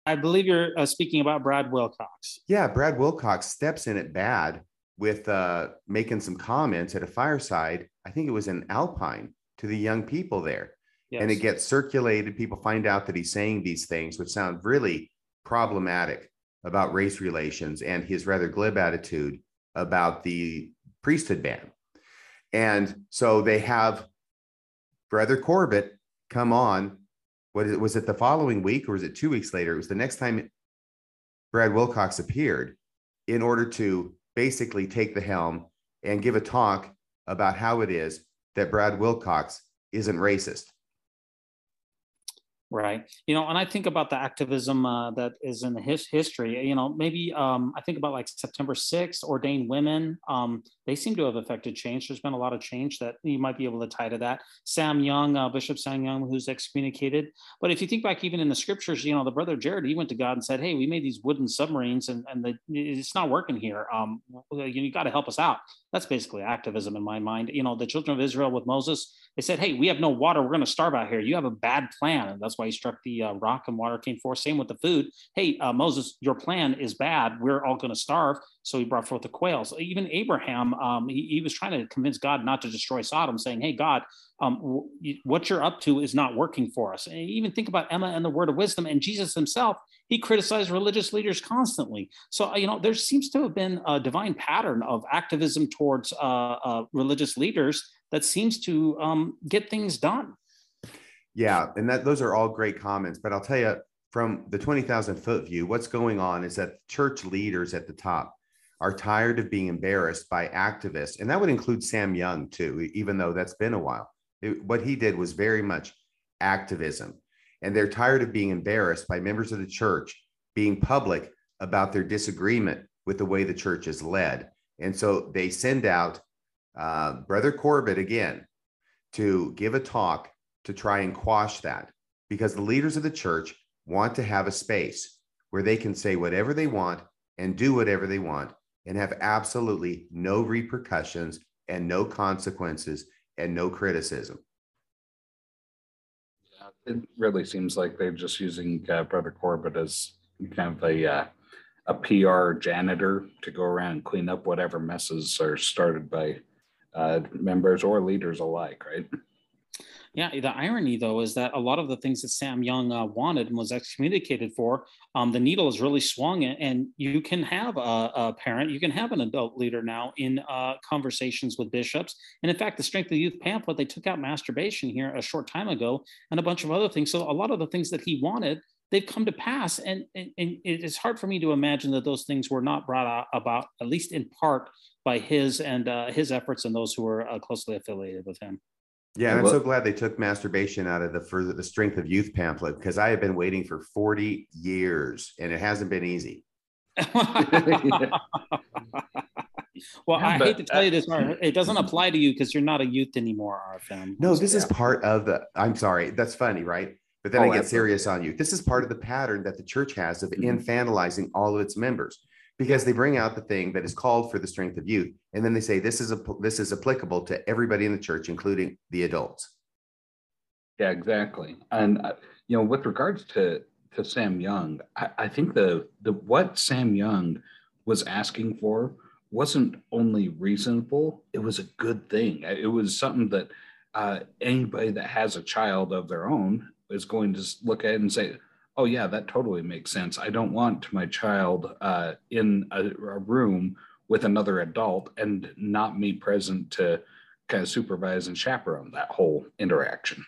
I believe you're uh, speaking about Brad Wilcox. Yeah, Brad Wilcox steps in it bad with uh, making some comments at a fireside. I think it was in Alpine to the young people there. Yes. And it gets circulated. People find out that he's saying these things, which sound really problematic about race relations and his rather glib attitude about the priesthood ban. And so they have Brother Corbett come on. What is it, was it the following week, or was it two weeks later? It was the next time Brad Wilcox appeared, in order to basically take the helm and give a talk about how it is that Brad Wilcox isn't racist. Right. You know, and I think about the activism uh, that is in the his history, you know, maybe um, I think about like September sixth, ordained women. Um, they seem to have affected change. There's been a lot of change that you might be able to tie to that. Sam Young, uh, Bishop Sam Young, who's excommunicated. But if you think back even in the scriptures, you know, the brother Jared, he went to God and said, hey, we made these wooden submarines and, and the, it's not working here. Um, you, you got to help us out. That's basically activism in my mind. You know, the children of Israel with Moses, they said, hey, we have no water. We're going to starve out here. You have a bad plan. And that's why he struck the uh, rock and water came forth. Same with the food. Hey, uh, Moses, your plan is bad. We're all going to starve. So he brought forth the quails. Even Abraham, um, he, he was trying to convince God not to destroy Sodom, saying, hey, God, um, w- what you're up to is not working for us. And even think about Emma and the word of wisdom, and Jesus himself, he criticized religious leaders constantly. So, you know, there seems to have been a divine pattern of activism towards uh, uh, religious leaders that seems to um, get things done. Yeah, and that those are all great comments, but I'll tell you from the twenty thousand foot view, what's going on is that church leaders at the top are tired of being embarrassed by activists. And that would include Sam Young too, even though that's been a while. It, what he did was very much activism. And they're tired of being embarrassed by members of the church being public about their disagreement with the way the church is led. And so they send out uh, Brother Corbett again to give a talk to try and quash that, because the leaders of the church want to have a space where they can say whatever they want and do whatever they want and have absolutely no repercussions and no consequences and no criticism. It really seems like they're just using uh, Brother Corbett as kind of a uh, a P R janitor to go around and clean up whatever messes are started by uh, members or leaders alike, right? Yeah, the irony, though, is that a lot of the things that Sam Young uh, wanted and was excommunicated for, um, the needle has really swung, and you can have a, a parent, you can have an adult leader now in uh, conversations with bishops. And in fact, the Strength of the Youth pamphlet, they took out masturbation here a short time ago and a bunch of other things. So a lot of the things that he wanted, they've come to pass. And, and, and it's hard for me to imagine that those things were not brought out about, at least in part, by his and uh, his efforts and those who were uh, closely affiliated with him. Yeah, and I'm so glad they took masturbation out of the for the Strength of Youth pamphlet, because I have been waiting for forty years and it hasn't been easy. Well, yeah, I but, hate to tell you this, Mark, it doesn't apply to you because you're not a youth anymore, R F M. No, this yeah. is part of the, I'm sorry, that's funny, right? But then oh, I get absolutely. serious on you. This is part of the pattern that the church has of mm-hmm. infantilizing all of its members, because they bring out the thing that is called for the Strength of Youth, and then they say this is a this is applicable to everybody in the church, including the adults. Yeah, exactly. And uh, you know, with regards to to Sam Young, I, I think the the what Sam Young was asking for wasn't only reasonable; it was a good thing. It was something that uh, anybody that has a child of their own is going to look at and say, oh yeah, that totally makes sense. I don't want my child uh, in a, a room with another adult and not me present to kind of supervise and chaperone that whole interaction.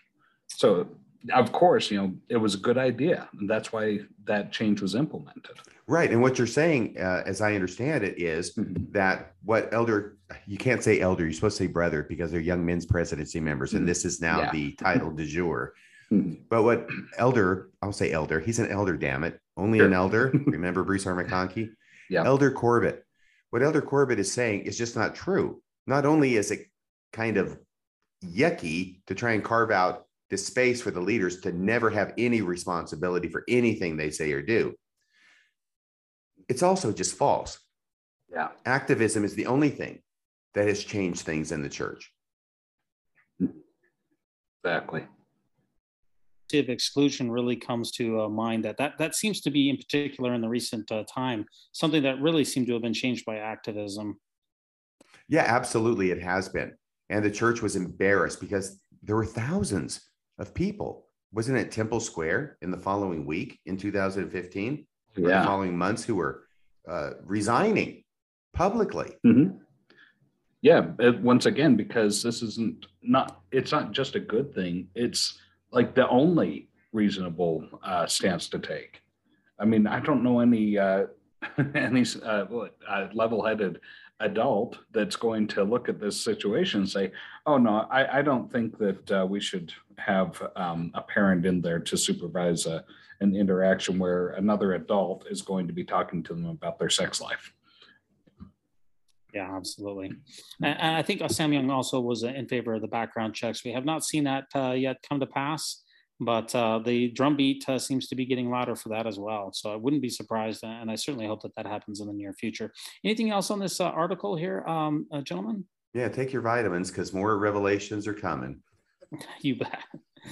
So of course, you know, it was a good idea. And that's why that change was implemented. Right. And what you're saying, uh, as I understand it, is mm-hmm. that what elder, you can't say elder, you're supposed to say brother, because they're young men's presidency members. Mm-hmm. And this is now yeah. the title du jour. But what elder, I'll say elder, he's an elder, damn it. Only sure. an elder. Remember Bruce R. McConkie? Yeah. Elder Corbett. What Elder Corbett is saying is just not true. Not only is it kind of yucky to try and carve out this space for the leaders to never have any responsibility for anything they say or do, it's also just false. Yeah. Activism is the only thing that has changed things in the church. Exactly. Exclusion really comes to uh, mind that, that that seems to be in particular in the recent uh, time, something that really seemed to have been changed by activism. Yeah, absolutely. It has been. And the church was embarrassed because there were thousands of people. Wasn't it Temple Square in the following week in two thousand fifteen? Yeah. Or the following months who were uh, resigning publicly. Mm-hmm. Yeah. Once again, because this isn't not, it's not just a good thing. It's like the only reasonable uh, stance to take. I mean, I don't know any uh, any uh, level-headed adult that's going to look at this situation and say, oh, no, I, I don't think that uh, we should have um, a parent in there to supervise a, an interaction where another adult is going to be talking to them about their sex life. Yeah, absolutely. And I think Sam Young also was in favor of the background checks. We have not seen that uh, yet come to pass, but uh, the drumbeat uh, seems to be getting louder for that as well. So I wouldn't be surprised, and I certainly hope that that happens in the near future. Anything else on this uh, article here, um, uh, gentlemen? Yeah, take your vitamins because more revelations are coming. You bet.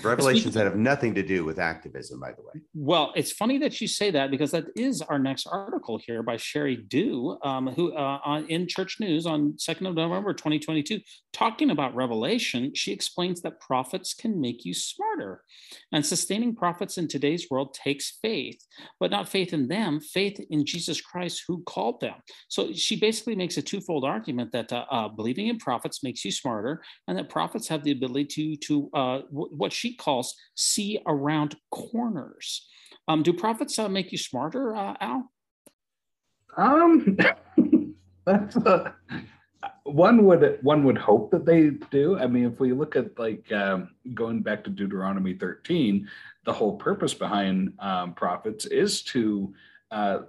Revelations that have nothing to do with activism, by the way. Well, it's funny that you say that because that is our next article here by Sherry Dew, um, who uh, on, in Church News on second of November twenty twenty-two, talking about Revelation, she explains that prophets can make you smarter. And sustaining prophets in today's world takes faith, but not faith in them, faith in Jesus Christ who called them. So she basically makes a twofold argument that uh, uh, believing in prophets makes you smarter and that prophets have the ability to, to uh, w- what she calls see around corners. Um, do prophets uh, make you smarter, uh, Al? Um, that's a, one would one would hope that they do. I mean, if we look at like um, going back to Deuteronomy thirteen, the whole purpose behind um, prophets is to uh,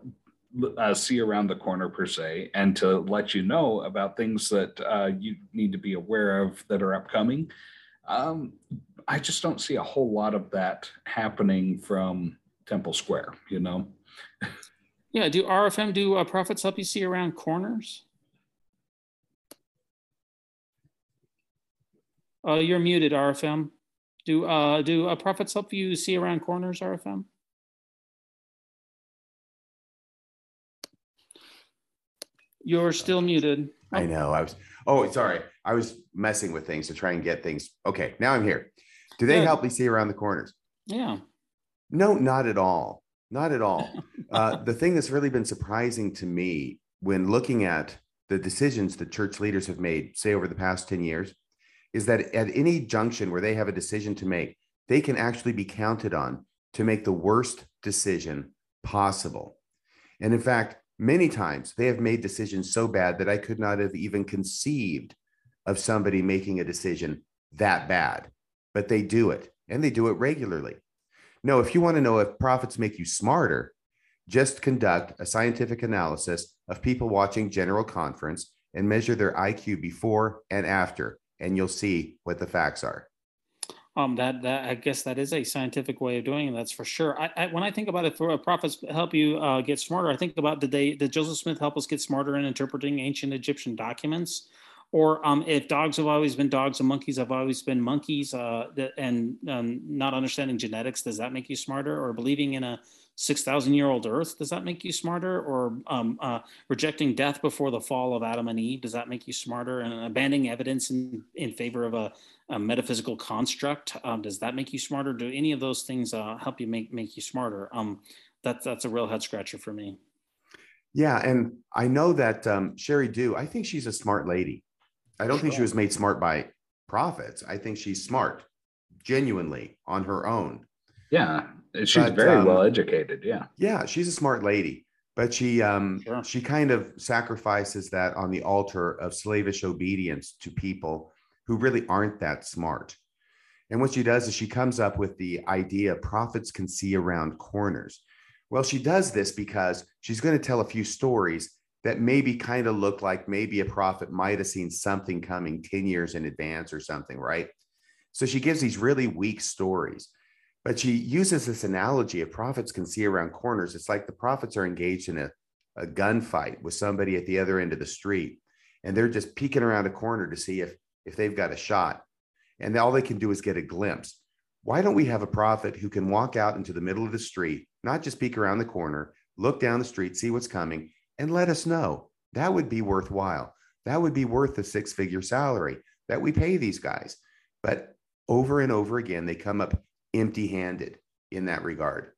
uh, see around the corner per se, and to let you know about things that uh, you need to be aware of that are upcoming. Um, I just don't see a whole lot of that happening from Temple Square, you know? Yeah. Do R F M, do uh, prophets help you see around corners? Oh, uh, you're muted, R F M. Do uh, do uh, prophets help you see around corners, R F M? You're still muted. I know. I was. Oh, sorry. I was messing with things to try and get things. Okay, now I'm here. Do they yeah. help me see around the corners? Yeah. No, not at all. Not at all. uh, the thing that's really been surprising to me when looking at the decisions that church leaders have made, say over the past ten years, is that at any junction where they have a decision to make, they can actually be counted on to make the worst decision possible. And in fact, many times they have made decisions so bad that I could not have even conceived of somebody making a decision that bad, but they do it and they do it regularly. No, if you want to know if prophets make you smarter, just conduct a scientific analysis of people watching General Conference and measure their I Q before and after, and you'll see what the facts are. Um, that, that I guess that is a scientific way of doing it. That's for sure. I, I, when I think about it, for prophets help you uh, get smarter, I think about did they did Joseph Smith help us get smarter in interpreting ancient Egyptian documents? Or um, if dogs have always been dogs and monkeys have always been monkeys, uh, and um, not understanding genetics, does that make you smarter? Or believing in a six thousand year old earth, does that make you smarter? Or um, uh, rejecting death before the fall of Adam and Eve, does that make you smarter? And abandoning evidence in, in favor of a, a metaphysical construct, um, does that make you smarter? Do any of those things uh, help you make, make you smarter? Um, that, that's a real head scratcher for me. Yeah, and I know that um, Sherry Dew, I think she's a smart lady. I don't think she was made smart by prophets. I think she's smart, genuinely, on her own. Yeah, she's but, very um, well educated. Yeah, yeah, she's a smart lady, but she um, sure. she kind of sacrifices that on the altar of slavish obedience to people who really aren't that smart. And what she does is she comes up with the idea prophets can see around corners. Well, she does this because she's going to tell a few stories that maybe kind of looked like maybe a prophet might have seen something coming ten years in advance or something, right? So she gives these really weak stories, but she uses this analogy of prophets can see around corners. It's like the prophets are engaged in a, a gunfight with somebody at the other end of the street, and they're just peeking around a corner to see if, if they've got a shot, and all they can do is get a glimpse. Why don't we have a prophet who can walk out into the middle of the street, not just peek around the corner, look down the street, see what's coming, and let us know? That would be worthwhile. That would be worth the six-figure salary that we pay these guys. But over and over again, they come up empty-handed in that regard.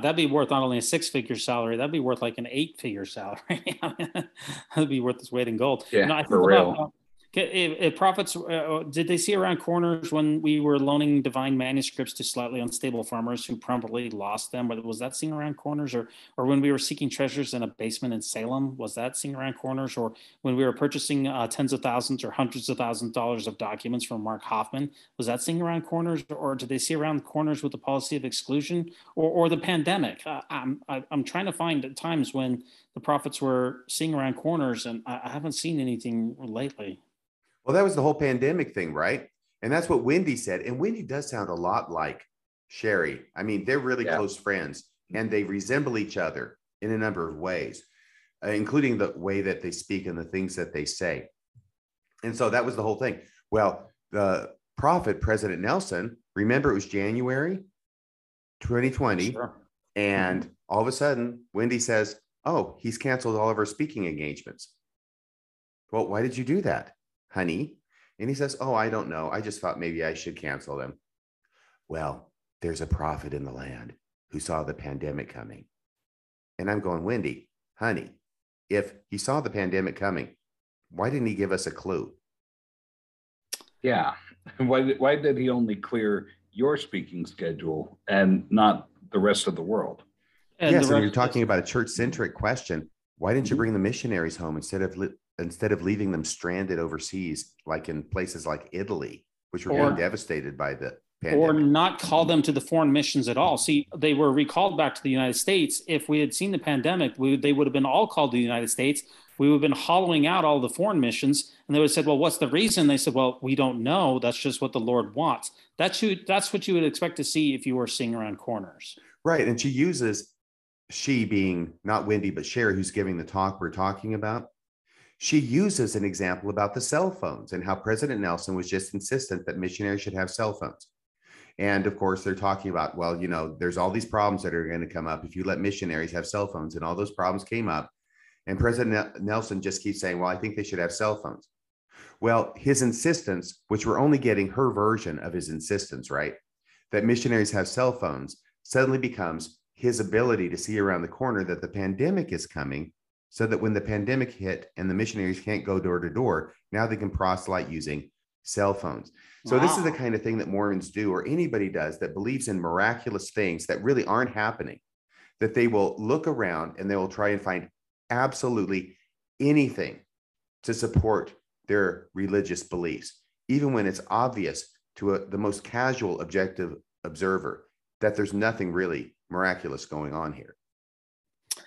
That'd be worth not only a six-figure salary, that'd be worth like an eight-figure salary. That'd be worth its weight in gold. Yeah, no, I think for about, real. Uh, If, if prophets, uh, did they see around corners when we were loaning divine manuscripts to slightly unstable farmers who promptly lost them? Was that seen around corners? Or or when we were seeking treasures in a basement in Salem, was that seen around corners? Or when we were purchasing uh, tens of thousands or hundreds of thousands of dollars of documents from Mark Hoffman, was that seen around corners? Or did they see around corners with the policy of exclusion or, or the pandemic? Uh, I'm, I'm trying to find times when the prophets were seeing around corners, and I, I haven't seen anything lately. Well, that was the whole pandemic thing, right? And that's what Wendy said. And Wendy does sound a lot like Sherry. I mean, they're really yeah. close friends, and they resemble each other in a number of ways, uh, including the way that they speak and the things that they say. And so that was the whole thing. Well, the prophet, President Nelson, remember it was January twenty twenty. Sure. And mm-hmm. all of a sudden, Wendy says, oh, he's canceled all of our speaking engagements. Well, why did you do that, honey? And he says, oh, I don't know. I just thought maybe I should cancel them. Well, there's a prophet in the land who saw the pandemic coming. And I'm going, Wendy, honey, if he saw the pandemic coming, why didn't he give us a clue? Yeah. Why, why did he only clear your speaking schedule and not the rest of the world? And yes, and you're talking about a church-centric question. Why didn't you bring the missionaries home instead of li- instead of leaving them stranded overseas, like in places like Italy, which were or, being devastated by the pandemic? Or not call them to the foreign missions at all. See, they were recalled back to the United States. If we had seen the pandemic, we, they would have been all called to the United States. We would have been hollowing out all the foreign missions. And they would have said, well, what's the reason? They said, well, we don't know. That's just what the Lord wants. That's, who, that's what you would expect to see if you were seeing around corners. Right. And she uses, she being not Wendy, but Sherry, who's giving the talk we're talking about. She uses an example about the cell phones and how President Nelson was just insistent that missionaries should have cell phones. And of course, they're talking about, well, you know, there's all these problems that are going to come up if you let missionaries have cell phones, and all those problems came up. And President Nelson just keeps saying, well, I think they should have cell phones. Well, his insistence, which we're only getting her version of his insistence, right, that missionaries have cell phones, suddenly becomes his ability to see around the corner that the pandemic is coming, so that when the pandemic hit and the missionaries can't go door to door, now they can proselyte using cell phones. So wow. This is the kind of thing that Mormons do, or anybody does that believes in miraculous things that really aren't happening, that they will look around and they will try and find absolutely anything to support their religious beliefs, even when it's obvious to a, the most casual objective observer that there's nothing really miraculous going on here.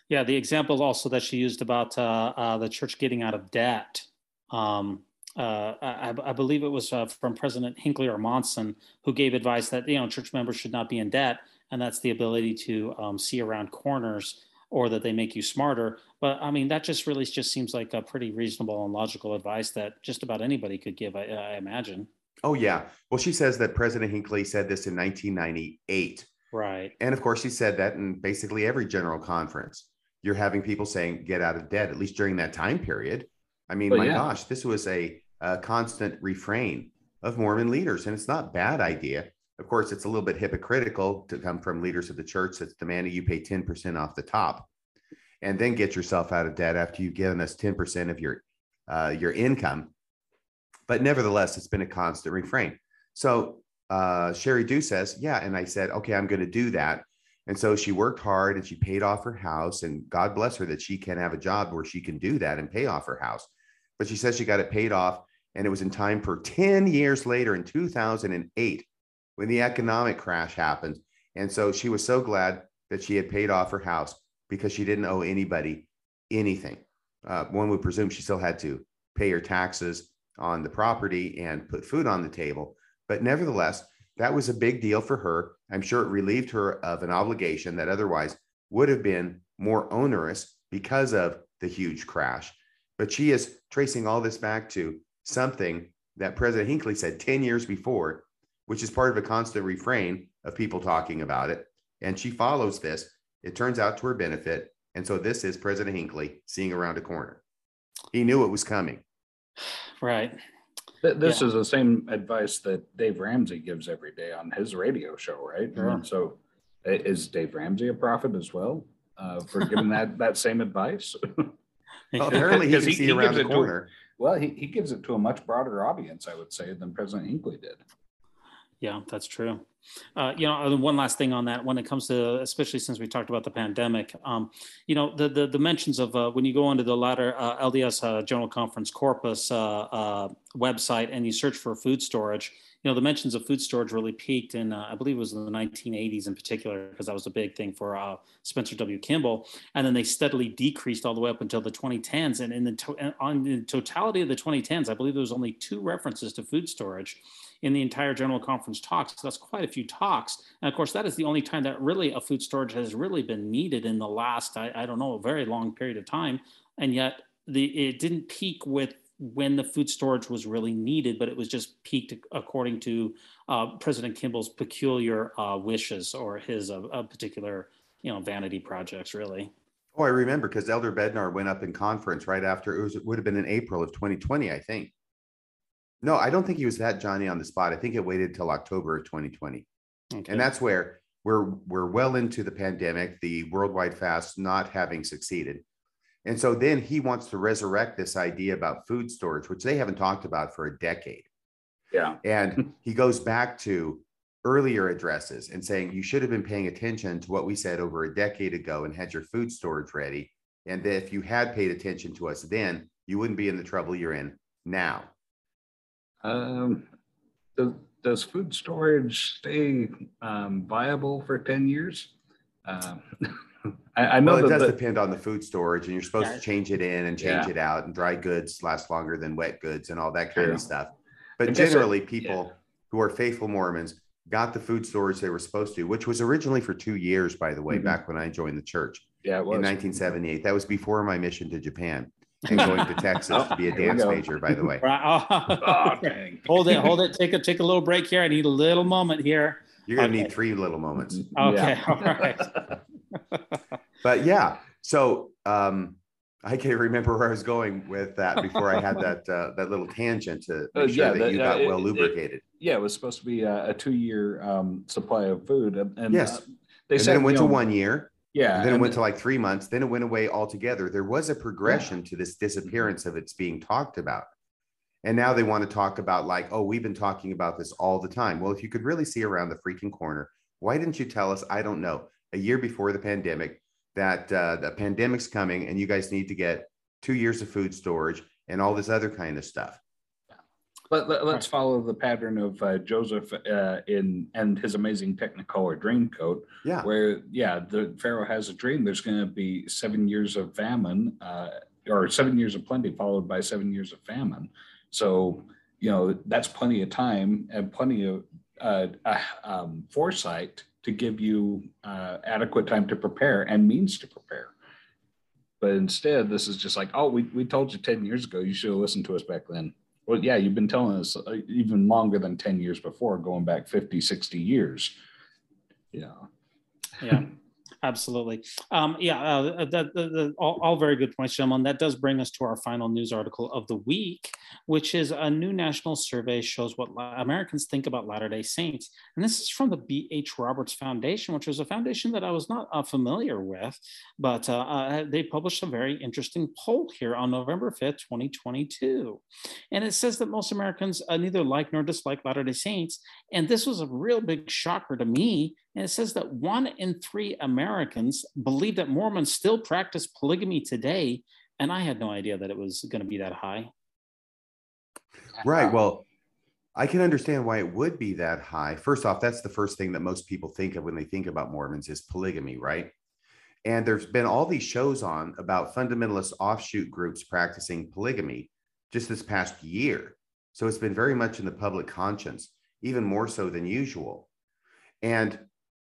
Yeah, the example also that she used about uh, uh, the church getting out of debt, um, uh, I, I believe it was uh, from President Hinckley or Monson, who gave advice that, you know, church members should not be in debt, and that's the ability to um, see around corners, or that they make you smarter. But I mean, that just really just seems like a pretty reasonable and logical advice that just about anybody could give, I, I imagine. Oh, yeah. Well, she says that President Hinckley said this in nineteen ninety-eight. Right. And of course, he said that in basically every general conference. You're having people saying, get out of debt, at least during that time period. I mean, oh, my yeah. gosh, this was a, a constant refrain of Mormon leaders. And it's not a bad idea. Of course, it's a little bit hypocritical to come from leaders of the church that's demanding you pay ten percent off the top and then get yourself out of debt after you've given us ten percent of your uh, your income. But nevertheless, it's been a constant refrain. So uh, Sherry Dew says, yeah. And I said, okay, I'm going to do that. And so she worked hard and she paid off her house, and God bless her that she can have a job where she can do that and pay off her house. But she says she got it paid off, and it was in time for ten years later in two thousand eight when the economic crash happened. And so she was so glad that she had paid off her house because she didn't owe anybody anything. Uh, one would presume she still had to pay her taxes on the property and put food on the table. But nevertheless, that was a big deal for her. I'm sure it relieved her of an obligation that otherwise would have been more onerous because of the huge crash. But she is tracing all this back to something that President Hinckley said ten years before, which is part of a constant refrain of people talking about it. And she follows this. It turns out to her benefit. And so this is President Hinckley seeing around a corner. He knew it was coming. Right. This yeah. is the same advice that Dave Ramsey gives every day on his radio show, right? Mm-hmm. So is Dave Ramsey a prophet as well uh, for giving that, that same advice? Well, apparently he can he, see he around the corner. Well, he, he gives it to a much broader audience, I would say, than President Hinckley did. Yeah, that's true. Uh, you know, one last thing on that, when it comes to, especially since we talked about the pandemic, um, you know, the the, the mentions of uh, when you go onto the latter uh, L D S uh, General Conference Corpus uh, uh, website and you search for food storage, you know, the mentions of food storage really peaked in, uh, I believe it was in the nineteen eighties in particular, because that was a big thing for uh, Spencer W. Kimball. And then they steadily decreased all the way up until the twenty tens. And in the to- on the totality of the twenty tens, I believe there was only two references to food storage in the entire General Conference talks. So that's quite a few talks. And of course, that is the only time that really a food storage has really been needed in the last, I, I don't know, a very long period of time. And yet the it didn't peak with when the food storage was really needed, but it was just peaked according to uh, President Kimball's peculiar uh, wishes or his uh, uh, particular, you know, vanity projects, really. Oh, I remember, because Elder Bednar went up in conference right after, it, was, it would have been in April of twenty twenty, I think. No, I don't think he was that Johnny on the spot. I think it waited till October of twenty twenty. Okay. And that's where we're we're well into the pandemic, the worldwide fast not having succeeded. And so then he wants to resurrect this idea about food storage, which they haven't talked about for a decade. Yeah. And he goes back to earlier addresses and saying, you should have been paying attention to what we said over a decade ago and had your food storage ready. And that if you had paid attention to us then, you wouldn't be in the trouble you're in now. Um, does, does food storage stay um, viable for ten years? Um, I, I know well, it does the, depend on the food storage, and you're supposed yeah, to change it in and change yeah. it out, and dry goods last longer than wet goods and all that kind yeah. of stuff. But generally, it, people yeah. who are faithful Mormons got the food storage they were supposed to, which was originally for two years, by the way, mm-hmm. back when I joined the church yeah, it was. in nineteen seventy-eight. That was before my mission to Japan. And going to Texas oh, to be a dance major, by the way. Oh, dang. Hold it, hold it. Take a take a little break here. I need a little moment here. You're gonna okay. need three little moments. Okay, yeah. all right. But yeah, so um, I can't remember where I was going with that before I had that uh, that little tangent to make uh, sure yeah, that, that you uh, got it, well lubricated. It, yeah, it was supposed to be a, a two-year um, supply of food, and, and yes, uh, they and said then it went to know, one year. Yeah, and then it went to like three months. Then it went away altogether. There was a progression yeah. to this disappearance of it's being talked about. And now they want to talk about like, oh, we've been talking about this all the time. Well, if you could really see around the freaking corner, why didn't you tell us, I don't know, a year before the pandemic that uh, the pandemic's coming and you guys need to get two years of food storage and all this other kind of stuff. Let, let, let's follow the pattern of uh, Joseph uh, in and his amazing Technicolor dream coat. Yeah. Where, yeah, the Pharaoh has a dream. There's going to be seven years of famine, uh, or seven years of plenty, followed by seven years of famine. So, you know, that's plenty of time and plenty of uh, uh, um, foresight to give you uh, adequate time to prepare and means to prepare. But instead, this is just like, oh, we we told you ten years ago. You should have listened to us back then. Well, yeah, you've been telling us even longer than ten years before, going back fifty, sixty years. Yeah. Yeah, absolutely. Um, yeah, uh, that, the, the, all, all very good points, gentlemen. That does bring us to our final news article of the week, which is a new national survey shows what La- Americans think about Latter-day Saints. And this is from the B H. Roberts Foundation, which was a foundation that I was not uh, familiar with, but uh, uh, they published a very interesting poll here on November fifth, twenty twenty-two. And it says that most Americans uh, neither like nor dislike Latter-day Saints. And this was a real big shocker to me. And it says that one in three Americans believe that Mormons still practice polygamy today. And I had no idea that it was going to be that high. Right. Well, I can understand why it would be that high. First off, that's the first thing that most people think of when they think about Mormons is polygamy, right? And there's been all these shows on about fundamentalist offshoot groups practicing polygamy just this past year. So it's been very much in the public conscience, even more so than usual. And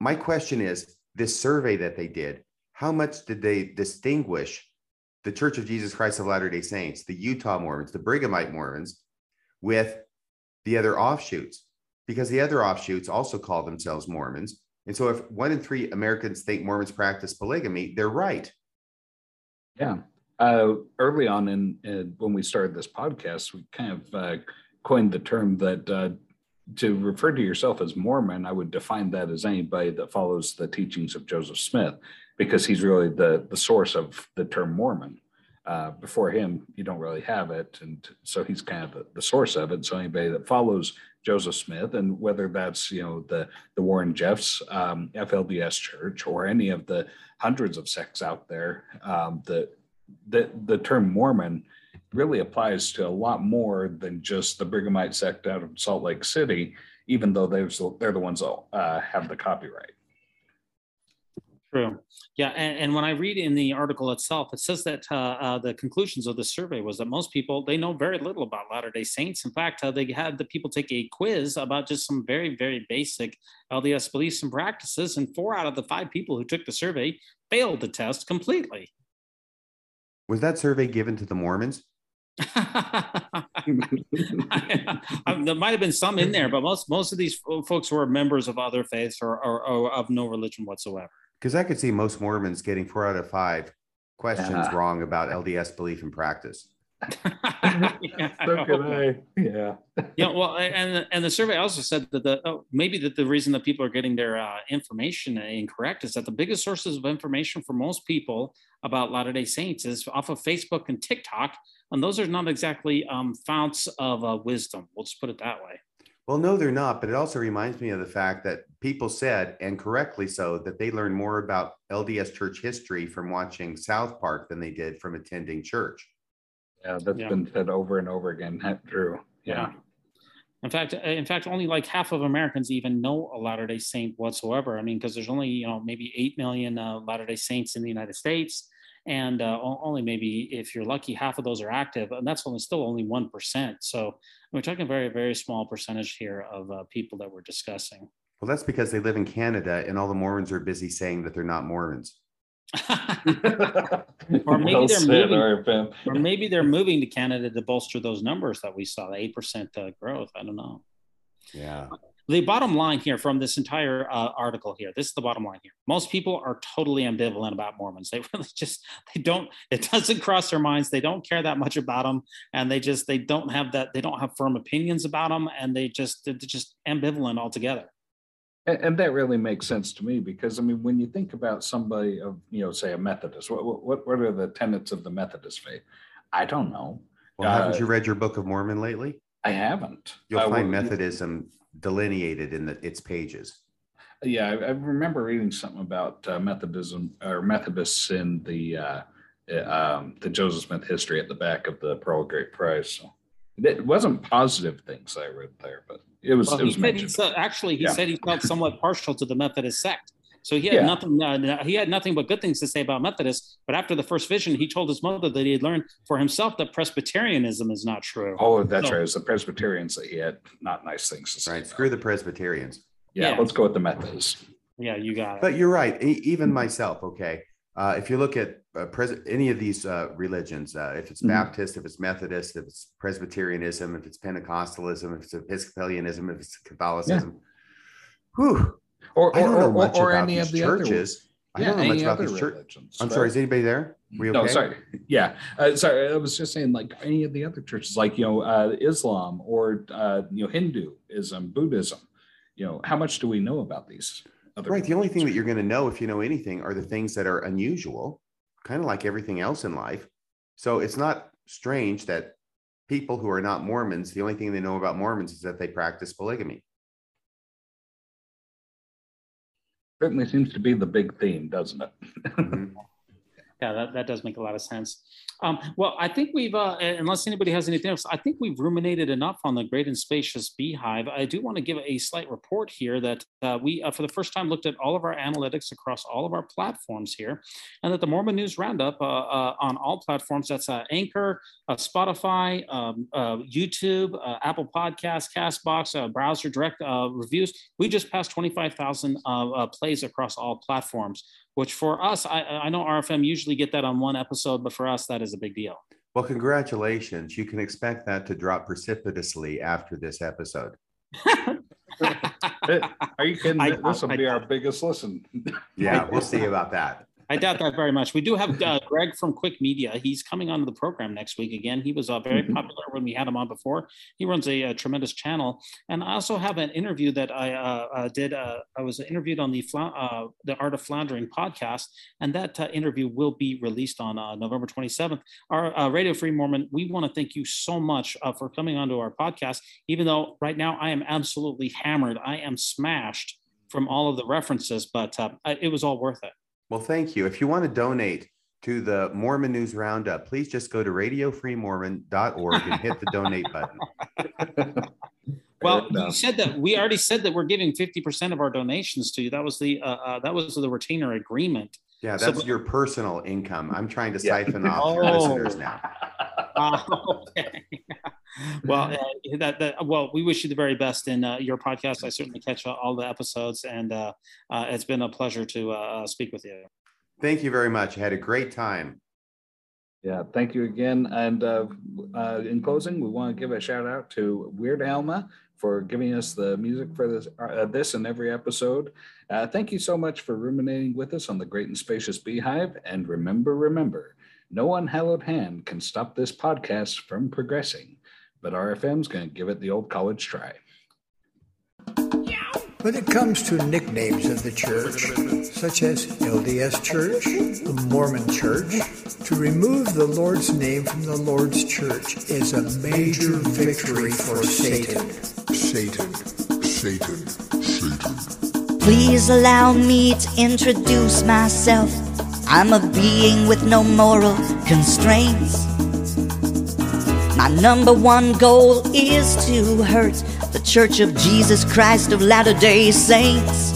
my question is, this survey that they did, how much did they distinguish the Church of Jesus Christ of Latter-day Saints, the Utah Mormons, the Brighamite Mormons, with the other offshoots, because the other offshoots also call themselves Mormons. And so if one in three Americans think Mormons practice polygamy, they're right. Yeah. Uh, early on in uh, when we started this podcast, we kind of uh, coined the term that uh, to refer to yourself as Mormon, I would define that as anybody that follows the teachings of Joseph Smith, because he's really the, the source of the term Mormon. Uh, before him, you don't really have it. And so he's kind of the, the source of it. So anybody that follows Joseph Smith, and whether that's, you know, the, the Warren Jeffs, um, F L D S Church, or any of the hundreds of sects out there, um, the, the, the term Mormon really applies to a lot more than just the Brighamite sect out of Salt Lake City, even though they're they're the ones that uh, have the copyright. True. Yeah. And, and when I read in the article itself, it says that uh, uh, the conclusions of the survey was that most people, they know very little about Latter-day Saints. In fact, uh, they had the people take a quiz about just some very, very basic L D S beliefs and practices. And four out of the five people who took the survey failed the test completely. Was that survey given to the Mormons? I, I, I, there might have been some in there, but most, most of these folks were members of other faiths or, or, or of no religion whatsoever. Because I could see most Mormons getting four out of five questions uh, wrong about L D S belief and practice. yeah, so could I. Yeah. yeah. Well, and and the survey also said that the oh, maybe that the reason that people are getting their uh, information incorrect is that the biggest sources of information for most people about Latter-day Saints is off of Facebook and TikTok, and those are not exactly um, founts of uh, wisdom. We'll just put it that way. Well, no, they're not. But it also reminds me of the fact that people said, and correctly so, that they learn more about L D S church history from watching South Park than they did from attending church. Yeah, that's yeah. been said over and over again. That's true. Yeah. yeah. In fact, in fact, only like half of Americans even know a Latter-day Saint whatsoever. I mean, because there's only, you know, maybe eight million uh, Latter-day Saints in the United States. And uh, only maybe, if you're lucky, half of those are active, and that's only still only one percent. So we're talking a very, very small percentage here of uh, people that we're discussing. Well, that's because they live in Canada, and all the Mormons are busy saying that they're not Mormons. or, maybe well they're said, moving, right, or maybe they're moving to Canada to bolster those numbers that we saw, the eight percent uh, growth. I don't know. Yeah. The bottom line here from this entire uh, article here, this is the bottom line here. Most people are totally ambivalent about Mormons. They really just, they don't, it doesn't cross their minds. They don't care that much about them. And they just, they don't have that, they don't have firm opinions about them. And they just, they're just ambivalent altogether. And, and that really makes sense to me because, I mean, when you think about somebody of, you know, say a Methodist, what what, what are the tenets of the Methodist faith? I don't know. Well, haven't uh, you read your Book of Mormon lately? I haven't. You'll uh, find well, Methodism delineated in the, its pages. Yeah, I, I remember reading something about uh, Methodism or Methodists in the uh, um, the Joseph Smith history at the back of the Pearl of Great Price. So it wasn't positive things I read there, but it was. Well, it was he mentioned. He said, actually, he yeah. said he felt somewhat partial to the Methodist sect, so he had yeah. nothing. Uh, he had nothing but good things to say about Methodists. But after the first vision, he told his mother that he had learned for himself that Presbyterianism is not true. Oh, that's so, right. It's the Presbyterians that he had not nice things to say. Right. About. Screw the Presbyterians. Yeah, yeah. Let's go with the Methodists. Yeah, you got it. But you're right. E- even myself. Okay. Uh, if you look at uh, pres- any of these uh, religions, uh, if it's mm-hmm. Baptist, if it's Methodist, if it's Presbyterianism, if it's Pentecostalism, if it's Episcopalianism, if it's Catholicism, yeah. whew. Or, or, or, or, or any of the churches. I don't know much about these churches. I'm sorry, is anybody there? We okay? No, sorry. Yeah. Uh, sorry. I was just saying, like any of the other churches, like, you know, uh, Islam or, uh, you know, Hinduism, Buddhism, you know, how much do we know about these other Right. The only thing that you're going to know, if you know anything, are the things that are unusual, kind of like everything else in life. So it's not strange that people who are not Mormons, the only thing they know about Mormons is that they practice polygamy. Certainly seems to be the big theme, doesn't it? yeah, that, that does make a lot of sense. Um, well, I think we've, uh, unless anybody has anything else, I think we've ruminated enough on the great and spacious beehive. I do want to give a slight report here that uh, we, uh, for the first time, looked at all of our analytics across all of our platforms here, and that the Mormon News Roundup uh, uh, on all platforms, that's uh, Anchor, uh, Spotify, um, uh, YouTube, uh, Apple Podcasts, CastBox, uh, Browser Direct uh, Reviews, we just passed twenty-five thousand uh, uh, plays across all platforms. Which for us, I, I know R F M usually get that on one episode, but for us, that is a big deal. Well, congratulations. You can expect that to drop precipitously after this episode. Are you kidding? I, this will I, be I, our I, biggest listen. Yeah, we'll see about that. I doubt that very much. We do have uh, Greg from Quick Media. He's coming onto the program next week again. He was uh, very mm-hmm. popular when we had him on before. He runs a, a tremendous channel. And I also have an interview that I uh, uh, did. Uh, I was interviewed on the Fla- uh, the Art of Floundering podcast, and that uh, interview will be released on uh, November twenty-seventh. Our uh, Radio Free Mormon, we want to thank you so much uh, for coming onto our podcast, even though right now I am absolutely hammered. I am smashed from all of the references, but uh, it was all worth it. Well, thank you. If you want to donate to the Mormon News Roundup, please just go to radio free mormon dot org and hit the donate button. Well, you said that we already said that we're giving fifty percent of our donations to you. That was the uh, uh, that was the retainer agreement. Yeah, that's so, your personal income. I'm trying to yeah. siphon off oh. your listeners now. Oh, okay. Well, uh, that, that, well, we wish you the very best in uh, your podcast. I certainly catch all the episodes, and uh, uh, it's been a pleasure to uh, speak with you. Thank you very much. I had a great time. Yeah, thank you again. And uh, uh, in closing, we want to give a shout out to Weird Alma for giving us the music for this, uh, this and every episode. Uh, thank you so much for ruminating with us on the great and spacious beehive. And remember, remember, no unhallowed hand can stop this podcast from progressing. But R F M's going to give it the old college try. When it comes to nicknames of the church, such as L D S Church, the Mormon Church, to remove the Lord's name from the Lord's church is a major victory for Satan. Satan, Satan, Satan. Please allow me to introduce myself. I'm a being with no moral constraints. My number one goal is to hurt the Church of Jesus Christ of Latter-day Saints.